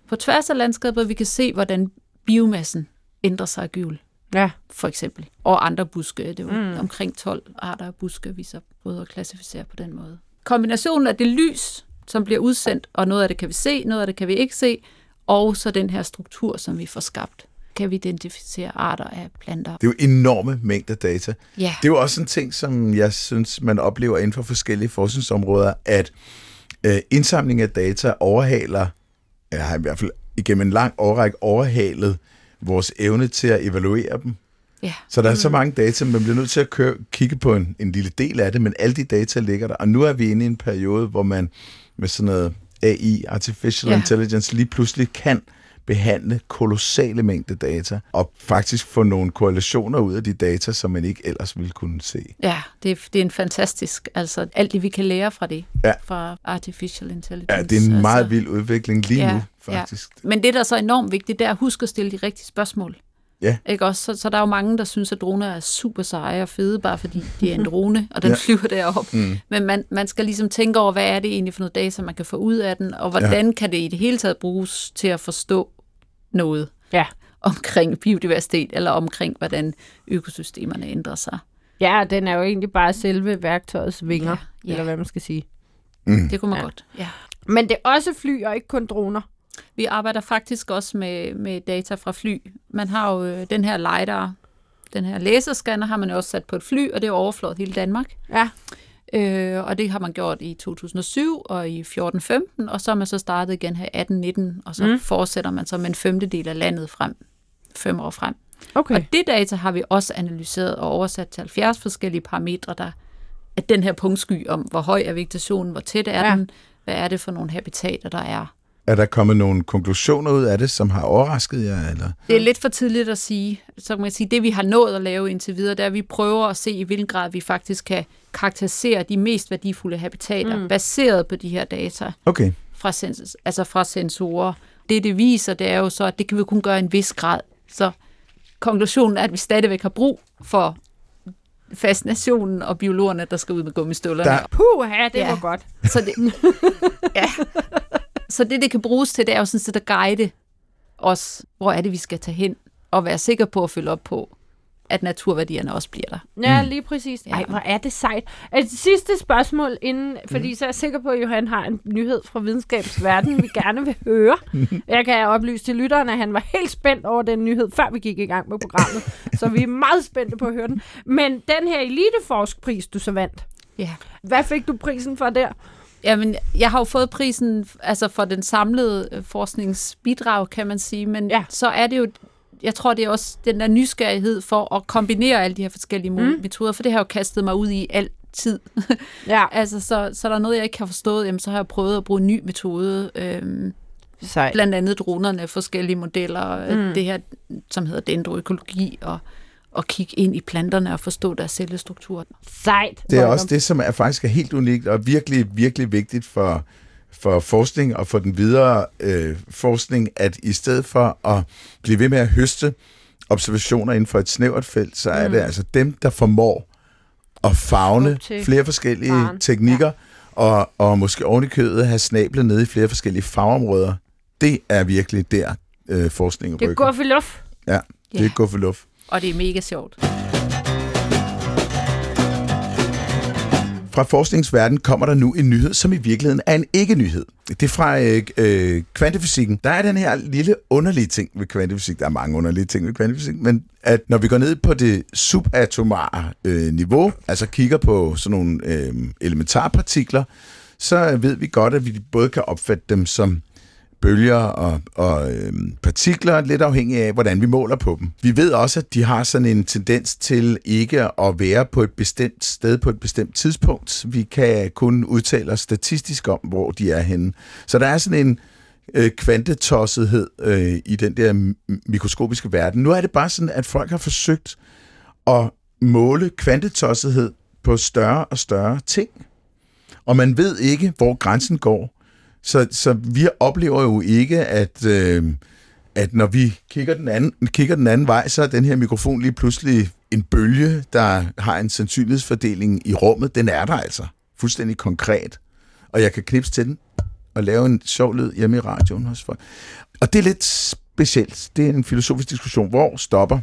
på tværs af landskabet, og vi kan se, hvordan biomassen ændrer sig af gyvel. Ja. For eksempel. Og andre buske. Det er omkring 12 arter af buske, vi så prøver at klassificere på den måde. Kombinationen af det lys, som bliver udsendt, og noget af det kan vi se, noget af det kan vi ikke se, og så den her struktur, som vi får skabt, kan vi identificere arter af planter. Det er jo enorme mængder data. Ja. Det er jo også en ting, som jeg synes, man oplever inden for forskellige forskningsområder, at indsamling af data overhaler, eller har i hvert fald igennem en lang årrække overhalet vores evne til at evaluere dem. Yeah. Så der er så mange data, man bliver nødt til at kigge på en lille del af det, men alle de data ligger der. Og nu er vi inde i en periode, hvor man med sådan noget AI, Artificial Intelligence, lige pludselig kan behandle kolossale mængder data, og faktisk få nogle korrelationer ud af de data, som man ikke ellers ville kunne se. Ja, det er en fantastisk, altså alt det, vi kan lære fra det, fra Artificial Intelligence. Ja, det er en meget vild udvikling lige nu, faktisk. Ja. Men det, der er så enormt vigtigt, det er at huske at stille de rigtige spørgsmål. Ja. Ikke også? Så der er jo mange, der synes, at droner er super seje og fede, bare fordi de er en drone, og den flyver derop. Men man skal ligesom tænke over, hvad er det egentlig for noget data, man kan få ud af den, og hvordan kan det i det hele taget bruges til at forstå noget omkring biodiversitet, eller omkring, hvordan økosystemerne ændrer sig. Ja, den er jo egentlig bare selve værktøjets vinger, eller hvad man skal sige. Mm. Det kunne man godt. Ja. Men det er også fly, og ikke kun droner. Vi arbejder faktisk også med data fra fly. Man har jo den her LiDAR, den her laserscanner, har man også sat på et fly, og det er overflået hele Danmark. Ja. Og det har man gjort i 2007 og i 14-15, og så er man så startet igen her i 18-19, og så fortsætter man så med en femtedel af landet frem, 5 år frem. Okay. Og det data har vi også analyseret og oversat til 70 forskellige parametre, der er den her punktsky om, hvor høj er vegetationen, hvor tæt er den, hvad er det for nogle habitater, der er. Er der kommet nogle konklusioner ud af det, som har overrasket jer? Eller? Det er lidt for tidligt at sige. Så kan man sige, det vi har nået at lave indtil videre, det er, at vi prøver at se, i hvilken grad vi faktisk kan karakterisere de mest værdifulde habitater, baseret på de her data fra sensorer. Det viser, det er jo så, at det kan vi kun gøre i en vis grad. Så konklusionen er, at vi stadigvæk har brug for fascinationen og biologerne, der skal ud med gummistøvlerne. Det var godt. Så det, så det kan bruges til, det er jo sådan set at guide os, hvor er det, vi skal tage hen, og være sikker på at følge op på, at naturværdierne også bliver der. Ja, lige præcis. Ej, hvor er det sejt. Et sidste spørgsmål inden, fordi så er jeg sikker på, at Johan har en nyhed fra videnskabsverdenen, vi gerne vil høre. Jeg kan oplyse til lytterne, at han var helt spændt over den nyhed, før vi gik i gang med programmet. Så vi er meget spændte på at høre den. Men den her Eliteforskpris, du så vandt. Ja. Hvad fik du prisen for der? Jamen, jeg har jo fået prisen altså for den samlede forskningsbidrag, kan man sige, men så er det jo, jeg tror, det er også den der nysgerrighed for at kombinere alle de her forskellige metoder, for det har jo kastet mig ud i altid. Ja. Altså, så der er noget, jeg ikke har forstået, jamen, så har jeg prøvet at bruge en ny metode, blandt andet dronerne, forskellige modeller, det her, som hedder dendroøkologi, og kigge ind i planterne og forstå deres cellestruktur. Sejt! Det er også det, som er faktisk helt unikt og virkelig, virkelig vigtigt for forskning og for den videre forskning, at i stedet for at blive ved med at høste observationer inden for et snævert felt, så er det altså dem, der formår at favne flere forskellige teknikker og måske oven i kødet have snablet ned i flere forskellige fagområder. Det er virkelig der forskningen rykker. Det går for luft. Ja, det går for luft. Og det er mega sjovt. Fra forskningsverdenen kommer der nu en nyhed, som i virkeligheden er en ikke-nyhed. Det er fra kvantefysikken. Der er den her lille underlige ting ved kvantefysik. Der er mange underlige ting ved kvantefysik, men at når vi går ned på det subatomare niveau, altså kigger på sådan nogle elementarpartikler, så ved vi godt, at vi både kan opfatte dem som bølger og partikler, lidt afhængig af, hvordan vi måler på dem. Vi ved også, at de har sådan en tendens til ikke at være på et bestemt sted på et bestemt tidspunkt. Vi kan kun udtale os statistisk om, hvor de er henne. Så der er sådan en kvantetossethed i den der mikroskopiske verden. Nu er det bare sådan, at folk har forsøgt at måle kvantetossethed på større og større ting. Og man ved ikke, hvor grænsen går. Så vi oplever jo ikke, at når vi kigger den anden vej, så er den her mikrofon lige pludselig en bølge, der har en sandsynlighedsfordeling i rummet. Den er der altså fuldstændig konkret. Og jeg kan knipse til den og lave en sjov lyd hjemme i radioen hos folk. Og det er lidt specielt. Det er en filosofisk diskussion. Hvor stopper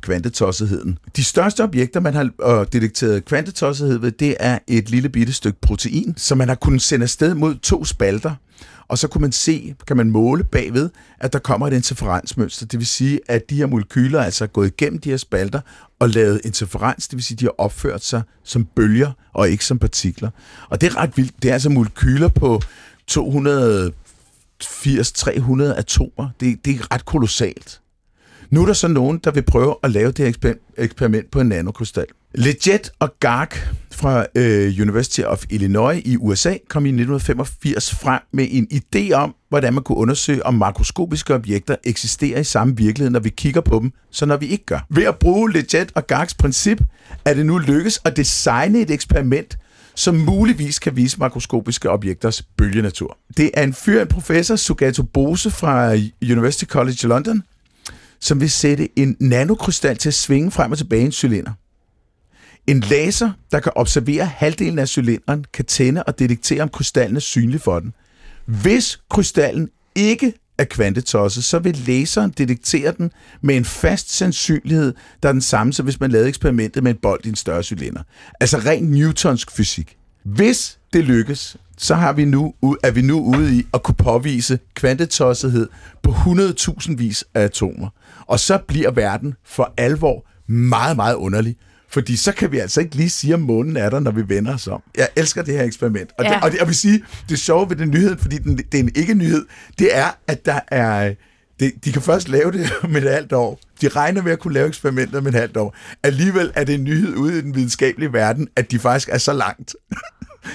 kvantetossetheden? De største objekter, man har detekteret kvantetossethed ved, det er et lille bitte stykke protein, som man har kunnet sende afsted mod 2 spalter, og så kan man måle bagved, at der kommer et interferensmønster. Det vil sige, at de her molekyler altså er gået igennem de her spalter og lavet interferens, det vil sige, at de har opført sig som bølger og ikke som partikler. Og det er ret vildt. Det er altså molekyler på 280-300 atomer. Det er ret kolossalt. Nu er der så nogen, der vil prøve at lave det her eksperiment på en nanokrystal. Leggett og Garg fra University of Illinois i USA kom i 1985 frem med en idé om, hvordan man kunne undersøge, om makroskopiske objekter eksisterer i samme virkelighed, når vi kigger på dem, så når vi ikke gør. Ved at bruge Leggett og Gargs princip, er det nu lykkes at designe et eksperiment, som muligvis kan vise makroskopiske objekters bølgenatur. Det er en professor, Sugato Bose fra University College London, som vil sætte en nanokrystal til at svinge frem og tilbage i en cylinder. En laser, der kan observere halvdelen af cylinderen, kan tænde og detektere, om krystallen er synlig for den. Hvis krystallen ikke er kvantetosset, så vil laseren detektere den med en fast sandsynlighed, der er den samme, som hvis man lavede eksperimentet med en bold i en større cylinder. Altså rent newtonsk fysik. Hvis det lykkes, så er vi nu ude i at kunne påvise kvantetossethed på 100.000 vis af atomer. Og så bliver verden for alvor meget, meget underlig. Fordi så kan vi altså ikke lige sige, om månen er der, når vi vender os om. Jeg elsker det her eksperiment. Og, jeg vil sige, det sjove ved den nyhed, fordi det er en ikke-nyhed, det er, at der er... De kan først lave det om et halvt år. De regner med at kunne lave eksperimenter om et halvt år. Alligevel er det en nyhed ude i den videnskabelige verden, at de faktisk er så langt.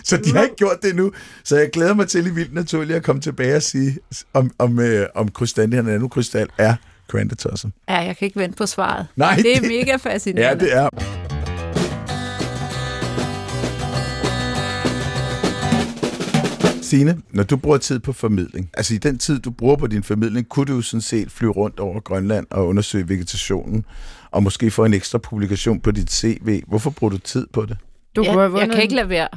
Så de har ikke gjort det endnu. Så jeg glæder mig til i vildt naturligt at komme tilbage og sige, om krystallen, den her nanokrystal, er kvantetosset. Ja, jeg kan ikke vente på svaret. Nej, det er mega fascinerende. Ja, det er. Signe, når du bruger tid på formidling, altså i den tid, du bruger på din formidling, kunne du jo sådan set flyve rundt over Grønland og undersøge vegetationen, og måske få en ekstra publikation på dit CV. Hvorfor bruger du tid på det? Jeg kan ikke lade være.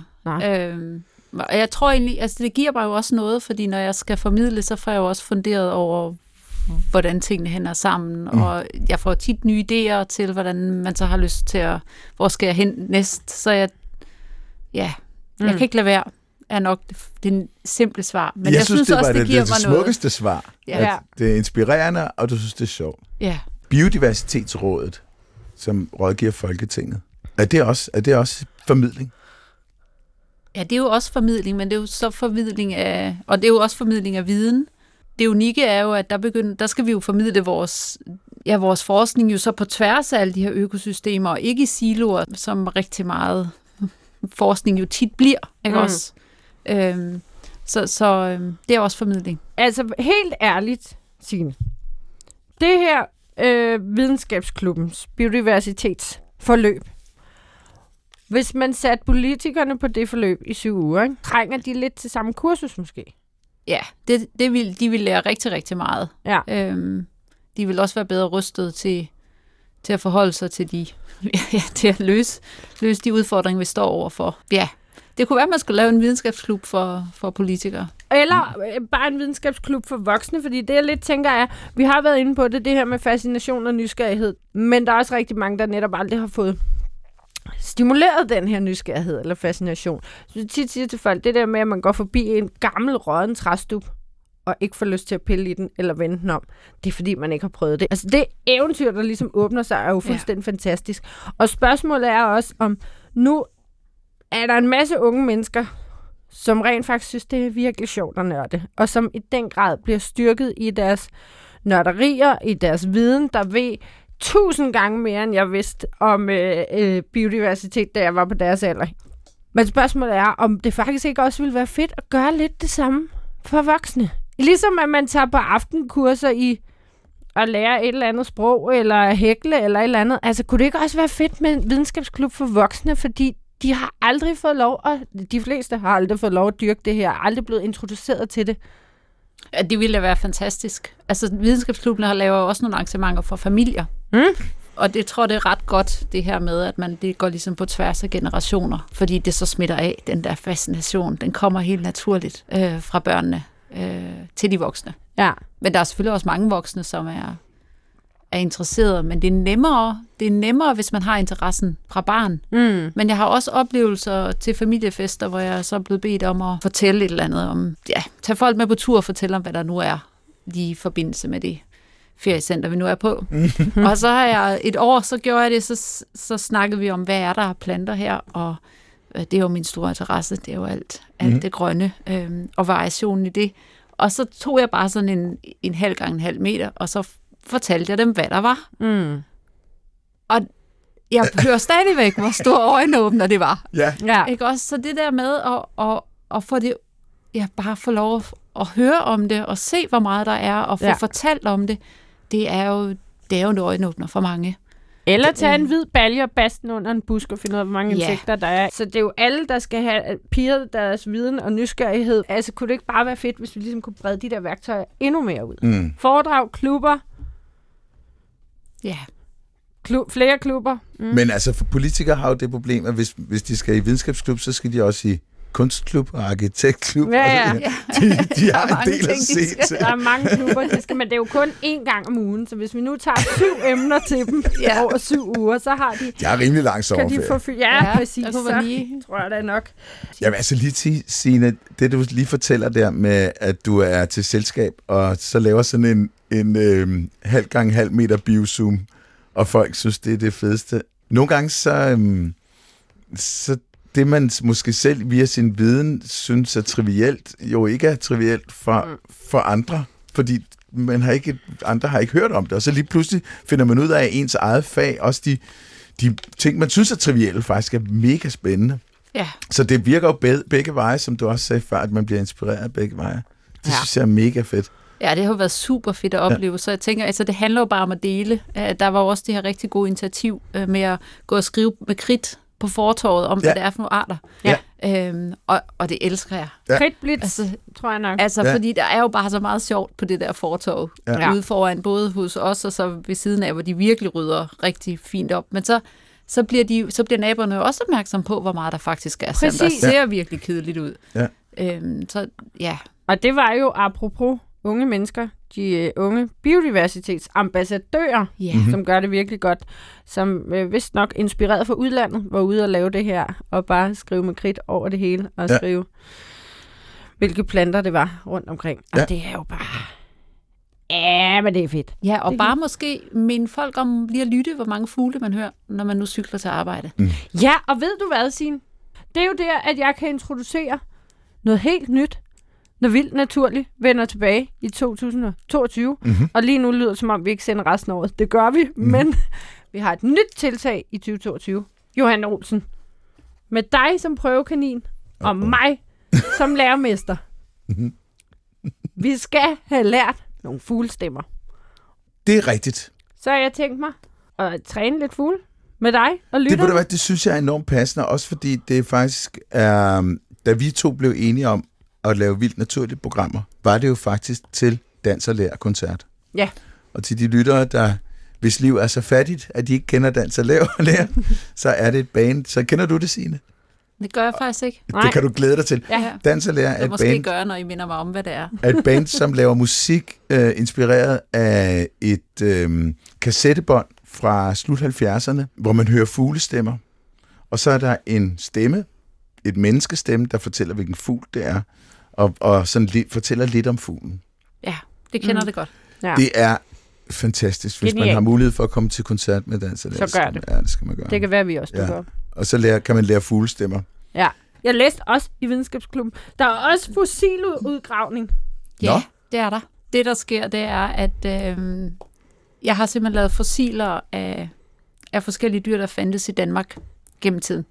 Jeg tror egentlig, altså det giver mig jo også noget, fordi når jeg skal formidle, så får jeg jo også funderet over, hvordan tingene hænger sammen, og jeg får tit nye idéer til, hvordan man så har lyst til at, hvor skal jeg hen næst, så jeg kan ikke lade være, er nok det simple svar. Men jeg synes det også, det giver mig noget. Det smukkeste svar. Ja. Det er inspirerende, og du synes, det er sjovt. Ja. Biodiversitetsrådet, som rådgiver Folketinget, er det også formidling? Ja, det er jo også formidling, men det er jo så formidling af, og det er jo også formidling af viden. Det unikke er jo, at der skal vi jo formidle vores forskning jo så på tværs af alle de her økosystemer, og ikke i siloer, som rigtig meget forskning jo tit bliver, ikke også? Så det er også formidling. Altså helt ærligt, Signe, det her videnskabsklubbens biodiversitetsforløb, hvis man satte politikerne på det forløb i 7 uger, ikke? Trænger de lidt til samme kursus måske? Ja, de vil lære rigtig, rigtig meget. Ja. De vil også være bedre rustet til at forholde sig til til at løse de udfordringer, vi står overfor. Ja, det kunne være, at man skulle lave en videnskabsklub for politikere. Eller bare en videnskabsklub for voksne, fordi det, jeg lidt tænker, er, vi har været inde på det her med fascination og nysgerrighed, men der er også rigtig mange, der netop aldrig har fået stimuleret den her nysgerrighed eller fascination. Så jeg tit siger til folk, det der med, at man går forbi en gammel rådden træstup, og ikke får lyst til at pille i den eller vende den om. Det er fordi, man ikke har prøvet det. Altså det eventyr, der ligesom åbner sig, er jo fuldstændig fantastisk. Og spørgsmålet er også, om nu er der en masse unge mennesker, som rent faktisk synes, det er virkelig sjovt at nørde, og som i den grad bliver styrket i deres nørderier, i deres viden, der ved 1000 gange mere, end jeg vidste om biodiversitet, da jeg var på deres alder. Men spørgsmålet er, om det faktisk ikke også ville være fedt at gøre lidt det samme for voksne. Ligesom at man tager på aftenkurser i at lære et eller andet sprog, eller hækle, eller et eller andet. Altså, kunne det ikke også være fedt med en videnskabsklub for voksne, fordi de har aldrig fået lov, og de fleste har aldrig fået lov at dyrke det her, aldrig blevet introduceret til det. Ja, det ville da være fantastisk. Altså, videnskabsklubben har lavet også nogle arrangementer for familier. Mm. Og det tror jeg, det er ret godt, det her med, at det går ligesom på tværs af generationer, fordi det så smitter af, den der fascination. Den kommer helt naturligt fra børnene til de voksne. Ja. Men der er selvfølgelig også mange voksne, som er interesserede, men det er nemmere, hvis man har interessen fra barn. Mm. Men jeg har også oplevelser til familiefester, hvor jeg så er blevet bedt om at fortælle et eller andet om, tage folk med på tur og fortælle om, hvad der nu er lige i forbindelse med det feriecenter, vi nu er på. Og så har jeg et år, så gjorde jeg det, så snakkede vi om, hvad er der af planter her, og det er jo min store interesse, det er jo alt det grønne, og variationen i det. Og så tog jeg bare sådan en halv gange en halv meter, og så fortalte jeg dem, hvad der var. Mm. Og jeg hører stadigvæk, hvor store øjenåbner det var. Ja. Ikke også? Så det der med at få det, bare få lov at høre om det, og se, hvor meget der er, og få fortalt om det, det er jo en øjenåbner for mange. Eller tage en hvid balje og baste den under en busk og finde ud af, hvor mange insekter der er. Så det er jo alle, der skal have pirret deres viden og nysgerrighed. Altså, kunne det ikke bare være fedt, hvis vi ligesom kunne brede de der værktøjer endnu mere ud? Mm. Foredrag, klubber. Ja. Flere klubber. Mm. Men altså, for politikere har jo det problem, at hvis de skal i videnskabsklub, så skal de også i kunstklub og arkitektklub. Ja. De har en del at se til. Der er mange klubber, men det er jo kun én gang om ugen, så hvis vi nu tager 7 emner til dem over 7 uger, så har de... Jeg er rimelig lang sommerferie. Præcis. Så lige, tror jeg da nok. Jamen altså lige til, Signe, det du lige fortæller der med, at du er til selskab, og så laver sådan en halv gang halv meter biozoom, og folk synes, det er det fedeste. Nogle gange så det man måske selv via sin viden synes er trivielt, jo ikke er trivielt for andre, fordi andre har ikke hørt om det, og så lige pludselig finder man ud af, at ens eget fag, også de ting, man synes er trivielle, faktisk er mega spændende. Ja. Så det virker jo begge veje, som du også sagde før, at man bliver inspireret begge veje. Det synes jeg er mega fedt. Ja, det har jo været super fedt at opleve, så jeg tænker, altså det handler jo bare om at dele. Der var også det her rigtig gode initiativ med at gå og skrive med kridt på fortorvet om, hvad det er for nogle arter. Ja. Og det elsker jeg. Ja. Kridtblitz, tror jeg nok. Altså, fordi der er jo bare så meget sjovt på det der fortorv. Ja. Ude foran, både hos os og så ved siden af, hvor de virkelig rydder rigtig fint op. Men så bliver naboerne jo også opmærksomme på, hvor meget der faktisk er. Præcis. Det ser virkelig kedeligt ud. Ja. Og det var jo apropos unge mennesker, de unge biodiversitetsambassadører, som gør det virkelig godt, som vist nok inspireret fra udlandet, var ude og lave det her, og bare skrive med kridt over det hele, og skrive, hvilke planter det var rundt omkring. Og det er jo bare... Ja, men det er fedt. Ja, og bare måske minde folk om lige at lytte, hvor mange fugle man hører, når man nu cykler til arbejde. Mm. Ja, og ved du hvad, Signe? Det er jo der, at jeg kan introducere noget helt nyt, når Vildt Naturligt vender tilbage i 2022. Mm-hmm. Og lige nu lyder det, som om vi ikke sender resten af året. Det gør vi, men vi har et nyt tiltag i 2022. Johan Olsen, med dig som prøvekanin, og mig som lærermester. Vi skal have lært nogle fuglestemmer. Det er rigtigt. Så jeg tænkte mig at træne lidt fugle med dig og lytte. Det synes jeg er enormt passende, også fordi det faktisk er, da vi to blev enige om at lave Vildt Naturligt programmer, var det jo faktisk til Dans og Lærer koncert. Ja. Og til de lyttere, der hvis liv er så fattigt, at de ikke kender Dans og Lærer, så er det et band. Så kender du det, Signe? Det gør jeg faktisk ikke. Det kan du glæde dig til. Ja. Dans og Lærer er et band. Gøre, når I minder mig om, hvad det er. Et band, som laver musik inspireret af et kassettebånd fra slut 70'erne, hvor man hører fuglestemmer. Og så er der en stemme, et menneskestemme, der fortæller, hvilken fugl det er, og sådan fortæller lidt om fuglen. Ja, det kender det godt. Ja. Det er fantastisk, hvis man har mulighed for at komme til koncert med Dans og Lærer. Så gør det. Ja, det skal man gøre. Det kan være, vi også gør. Og så kan man lære fuglestemmer. Ja. Jeg læste også i Videnskabsklubben. Der er også fossiludgravning. Ja, det er der. Det, der sker, det er, at jeg har simpelthen lavet fossiler af forskellige dyr, der fandtes i Danmark gennem tiden.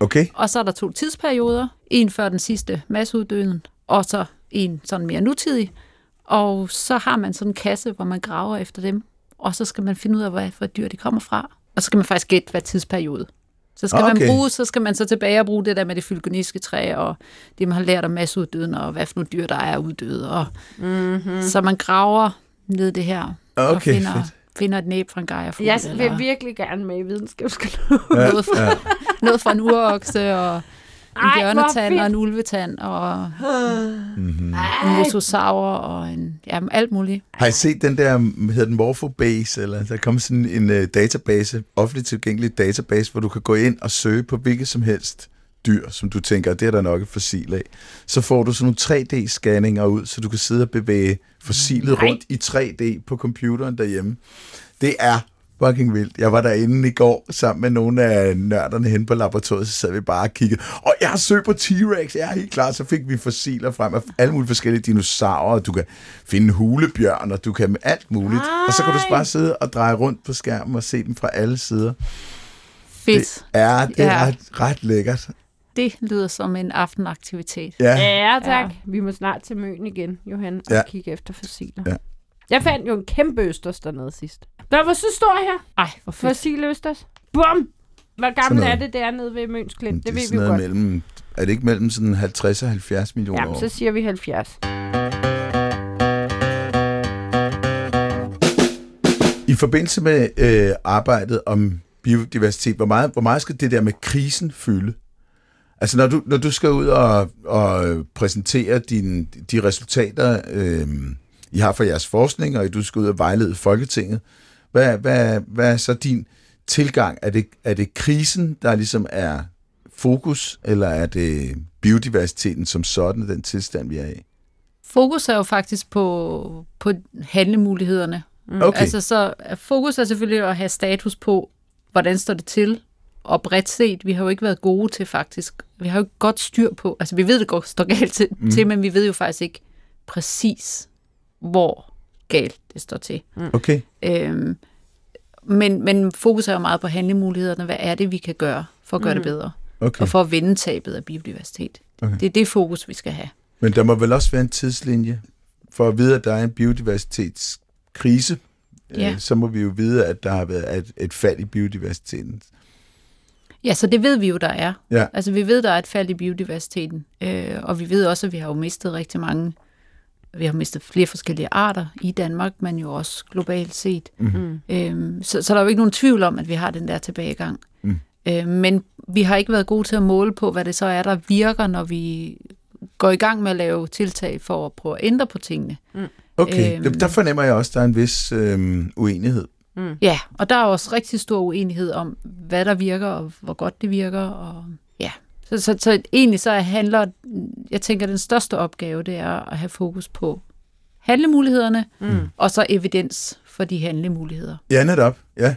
Okay. Og så er der 2 tidsperioder. En før den sidste masseuddøden, og så en sådan mere nutidig. Og så har man sådan en kasse, hvor man graver efter dem. Og så skal man finde ud af, hvad for et dyr de kommer fra. Og så skal man faktisk gætte, hvad tidsperiode. Så skal man bruge, så skal man så tilbage og bruge det der med det fylgeniske træ, og det, man har lært om masseuddøden, og hvad for nogle dyr, der er uddøde. Og så man graver ned det her, og finder et næb fra en gejrfugl. Jeg vil virkelig gerne med i Videnskabsklubben. Noget fra en urokse, og en bjørnetand, og en ulvetand, og en mosasaur, og alt muligt. Har I set den der, hedder den MorphoBase, eller der kommer sådan en database, offentligt tilgængelig database, hvor du kan gå ind og søge på hvilket som helst dyr, som du tænker, det er der nok et fossil af. Så får du sådan nogle 3D-scanninger ud, så du kan sidde og bevæge fossilet rundt i 3D på computeren derhjemme. Det er fucking vildt. Jeg var derinde i går sammen med nogle af nørderne hen på laboratoriet, så sad vi bare og kiggede. Og jeg har søgt på T-Rex, jeg er helt klar. Så fik vi fossiler frem af alle mulige forskellige dinosaurer, og du kan finde hulebjørn, og du kan med alt muligt. Ej. Og så kan du bare sidde og dreje rundt på skærmen og se dem fra alle sider. Fedt. Det er ret lækkert. Det lyder som en aftenaktivitet. Ja tak. Ja. Vi må snart til Møn igen, Johan, og kigge efter fossiler. Ja. Jeg fandt jo en kæmpe østers dernede sidst. Der var så stor her. Ej, hvor fedt. Fossil østers. Bum! Hvor gammel er det dernede ved Møn Klint? Det ved vi jo godt. Er det ikke mellem sådan 50 og 70 millioner år? Ja, så siger vi 70. I forbindelse med arbejdet om biodiversitet, hvor meget skal det der med krisen fylde? Altså, når du skal ud og præsentere de resultater... I har for jeres forskning, og du skal ud og vejlede Folketinget. Hvad er så din tilgang? Er det krisen, der ligesom er fokus, eller er det biodiversiteten som sådan, den tilstand, vi er i? Fokus er jo faktisk på handlemulighederne. Okay. Altså, så fokus er selvfølgelig at have status på, hvordan står det til, og bredt set, vi har jo ikke været gode til faktisk. Vi har jo ikke godt styr på, altså vi ved, det går står galt til, men vi ved jo faktisk ikke præcis, hvor galt det står til. Okay. Men fokus er jo meget på handlemulighederne. Hvad er det, vi kan gøre for at gøre det bedre? Okay. Og for at vende tabet af biodiversitet. Okay. Det er det fokus, vi skal have. Men der må vel også være en tidslinje for at vide, at der er en biodiversitetskrise. Ja. Så må vi jo vide, at der har været et fald i biodiversiteten. Ja, så det ved vi jo, der er. Ja. Altså, vi ved, der er et fald i biodiversiteten. Og vi ved også, at vi har jo mistet rigtig mange. Vi har mistet flere forskellige arter i Danmark, men jo også globalt set. Mm. Så der er jo ikke nogen tvivl om, at vi har den der tilbagegang. Men vi har ikke været gode til at måle på, hvad det så er, der virker, når vi går i gang med at lave tiltag for at prøve at ændre på tingene. Okay, der fornemmer jeg også, at der er en vis uenighed. Mm. Ja, og der er også rigtig stor uenighed om, hvad der virker, og hvor godt det virker. Og, ja. Så egentlig så handler, jeg tænker, den største opgave, det er at have fokus på handlemulighederne, og så evidens for de handlemuligheder. Ja, netop, ja.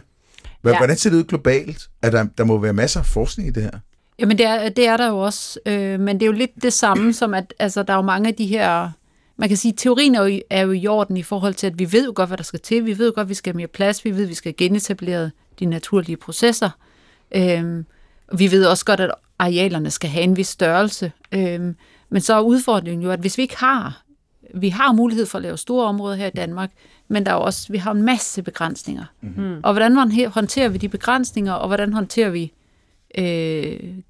Hvordan ser det ud globalt, at der må være masser af forskning i det her? Jamen, det er der jo også, men det er jo lidt det samme som, at altså, der er jo mange af de her... Man kan sige, at teorien er jo i orden i forhold til, at vi ved jo godt, hvad der skal til. Vi ved jo godt, at vi skal have mere plads. Vi ved, at vi skal genetablere de naturlige processer. Vi ved også godt, at arealerne skal have en vis størrelse. Men så er udfordringen jo, at hvis vi ikke har... Vi har mulighed for at lave store områder her i Danmark, men der er også, vi har en masse begrænsninger. Mm-hmm. Og hvordan håndterer vi de begrænsninger, og hvordan håndterer vi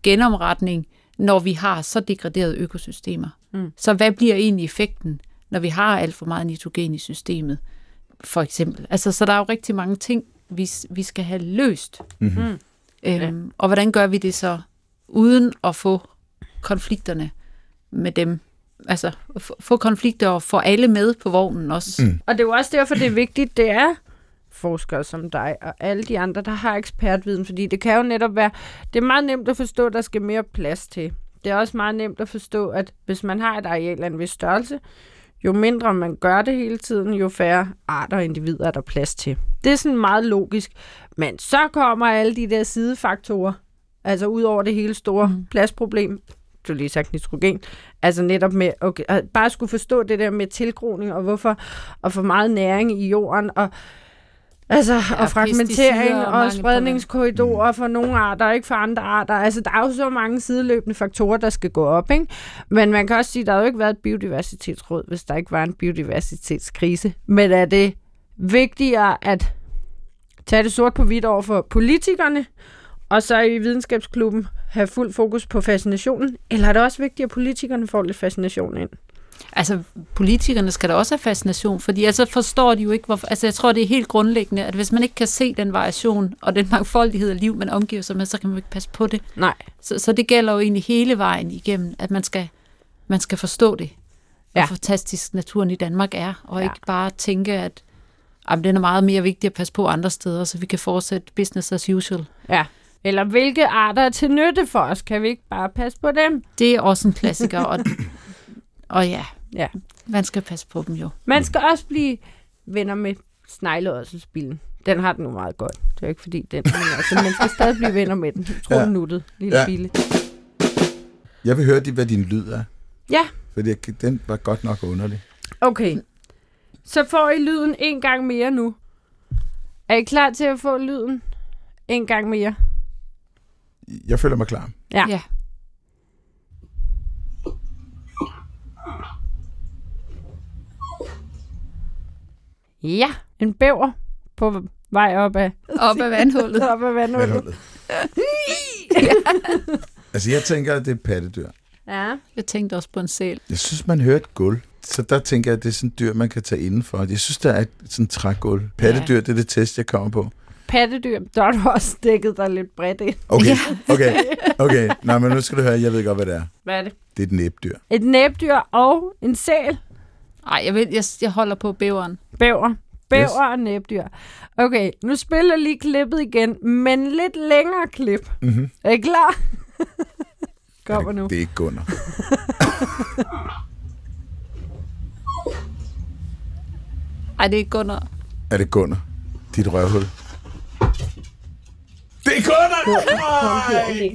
genomretning, når vi har så degraderede økosystemer? Mm. Så hvad bliver egentlig effekten, når vi har alt for meget nitrogen i systemet, for eksempel? Altså, så der er jo rigtig mange ting, vi skal have løst. Mm-hmm. Og hvordan gør vi det så, uden at få konflikterne med dem? Altså, få konflikter og få alle med på vognen også. Mm. Og det er jo også derfor, det er vigtigt, det er forskere som dig og alle de andre, der har ekspertviden, fordi det kan jo netop være, det er meget nemt at forstå, at der skal mere plads til. Det er også meget nemt at forstå, at hvis man har et areal af en vis størrelse, jo mindre man gør det hele tiden, jo færre arter og individer er der plads til. Det er sådan meget logisk, men så kommer alle de der sidefaktorer, altså ud over det hele store pladsproblem, du lige sagt nitrogen, altså netop med okay, bare skulle forstå det der med tilgroning og hvorfor, og for meget næring i jorden, og altså, og fragmentering og spredningskorridorer for nogle arter, ikke for andre arter. Altså, der er jo så mange sideløbende faktorer, der skal gå op, ikke? Men man kan også sige, at der har jo ikke været et biodiversitetsråd, hvis der ikke var en biodiversitetskrise. Men er det vigtigere at tage det sort på hvidt over for politikerne, og så i videnskabsklubben have fuld fokus på fascinationen? Eller er det også vigtigt, at politikerne får lidt fascination ind? Altså, politikerne skal da også have fascination, fordi altså forstår de jo ikke, hvorfor... Altså, jeg tror, det er helt grundlæggende, at hvis man ikke kan se den variation og den mangfoldighed af liv, man omgiver sig med, så kan man jo ikke passe på det. Nej. Så det gælder jo egentlig hele vejen igennem, at man skal forstå det, hvor fantastisk naturen i Danmark er, og ikke bare tænke, at den er meget mere vigtig at passe på andre steder, så vi kan fortsætte business as usual. Ja. Eller hvilke arter er til nytte for os? Kan vi ikke bare passe på dem? Det er også en klassiker, og... Og ja, man skal passe på dem jo. Man skal også blive venner med snegleådselsbillen. Den har den jo meget godt. Det er ikke fordi den, men man skal stadig blive venner med den. Trumnuttet, lille bille. Jeg vil høre, hvad din lyd er. Ja. Fordi den var godt nok underlig. Okay, så får I lyden en gang mere nu. Er I klar til at få lyden en gang mere? Jeg føler mig klar. Ja. Ja, en bæver på vej op ad vandhullet. Altså, jeg tænker, at det er pattedyr. Ja, jeg tænkte også på en sæl. Jeg synes, man hører et gulv. Så der tænker jeg, at det er sådan et dyr, man kan tage indenfor. Jeg synes, der er sådan et trægulv. Pattedyr, det er det test, jeg kommer på. Pattedyr, der har du også dækket dig lidt bredt ind. Okay. Nå, men nu skal du høre, jeg ved godt, hvad det er. Hvad er det? Det er et næbdyr. Et næbdyr og en sæl. Ej, jeg holder på bæveren. Bæver yes. Og næbdyr. Okay, nu spiller lige klippet igen, men lidt længere klip. Mm-hmm. Er I klar? Kommer nu. Det er ikke Gunnar. Ej, det er ikke Gunnar. Er det Gunnar? Dit røvhul. Det er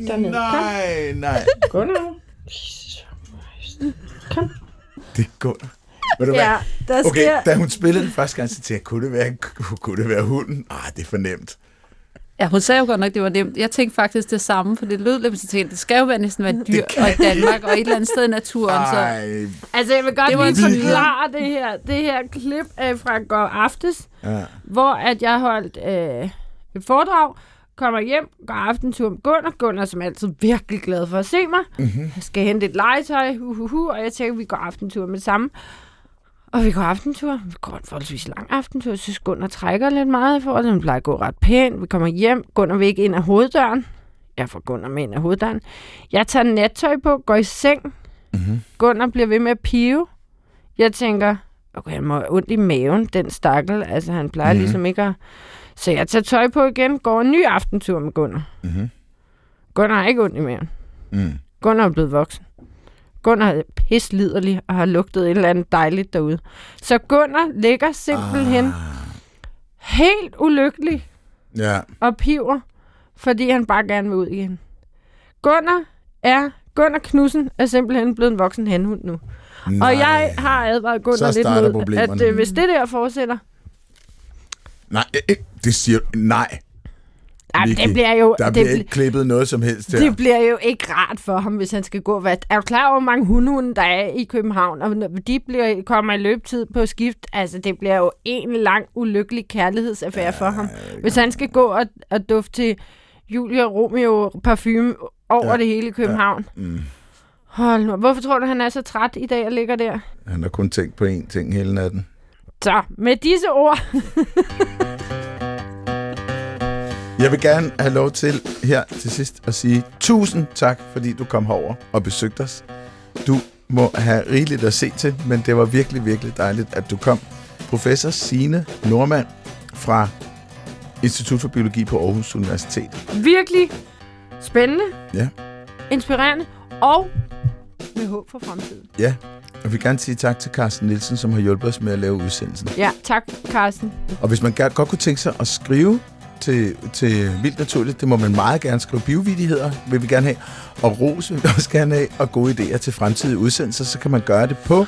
Gunnar! Nej. Gunnar. Kom. Det er Gunnar. Ja, der okay, sker... da hun spillede den første gang, så tænkte jeg, kunne det være hunden? Det er for nemt. Ja, hun sagde jo godt nok, det var nemt. Jeg tænkte faktisk det samme, for det lød lidt, så tænkte, det skal jo være næsten være dyr, og i Danmark, og et eller andet sted i naturen. Så. Altså, jeg vil godt lige forklare det her klip fra går aftes, hvor at jeg holdt et foredrag, kommer hjem, går aftentur med Gunnar, som er altid virkelig glad for at se mig. Mm-hmm. Jeg skal hente et legetøj, og jeg tænker, vi går aftentur med det samme. Og vi går aftentur. Vi går en forholdsvis lang aftentur. Jeg synes, Gunnar trækker lidt meget i forhold til, den plejer at gå ret pænt. Vi kommer hjem. Gunnar vil ikke ind af hoveddøren. Jeg får Gunnar med ind af hoveddøren. Jeg tager nattøj på, går i seng. Mm-hmm. Gunnar bliver ved med at pive. Jeg tænker, og han må ondt i maven, den stakkel. Altså, han plejer ligesom ikke at... Så jeg tager tøj på igen, går en ny aftentur med Gunnar. Mm-hmm. Gunnar har ikke ondt i maven. Mm. Gunnar er blevet voksen. Gunnar er pisliderlig og har lugtet et eller andet dejligt derude. Så Gunnar ligger simpelthen helt ulykkelig og piver, fordi han bare gerne vil ud igen. Gunnar Knudsen er simpelthen blevet en voksen hanhund nu. Nej. Og jeg har advaret Gunnar lidt mod, at hvis det der fortsætter... Nej, det siger... Nej. Jamen, det bliver jo, der bliver ikke klippet noget som helst der. Det bliver jo ikke rart for ham, hvis han skal gå. Er du klar over, hvor mange hundehunde der er i København? Og de kommer i løbetid på skift. Altså, det bliver jo en lang, ulykkelig kærlighedsaffære for ham. Hvis han skal gå og dufte til Julia Romeo parfume over det hele i København. Ja. Mm. Hold nu. Hvorfor tror du, han er så træt i dag og ligger der? Han har kun tænkt på én ting hele natten. Så, med disse ord... Jeg vil gerne have lov til her til sidst at sige tusind tak, fordi du kom herover og besøgte os. Du må have rigeligt at se til, men det var virkelig, virkelig dejligt, at du kom. Professor Signe Normand fra Institut for Biologi på Aarhus Universitet. Virkelig spændende, inspirerende og med håb for fremtiden. Ja, og jeg vil gerne sige tak til Carsten Nielsen, som har hjulpet os med at lave udsendelsen. Ja, tak Carsten. Og hvis man godt kunne tænke sig at skrive til Vildt Naturligt, det må man meget gerne skrive. Biovidigheder vil vi gerne have, og ros vil vi også gerne have, og gode idéer til fremtidige udsendelser, så kan man gøre det på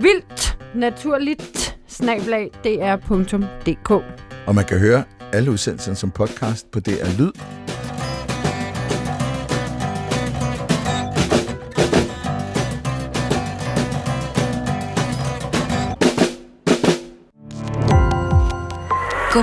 vildtnaturligt@dr.dk. Og man kan høre alle udsendelserne som podcast på DR Lyd. Gå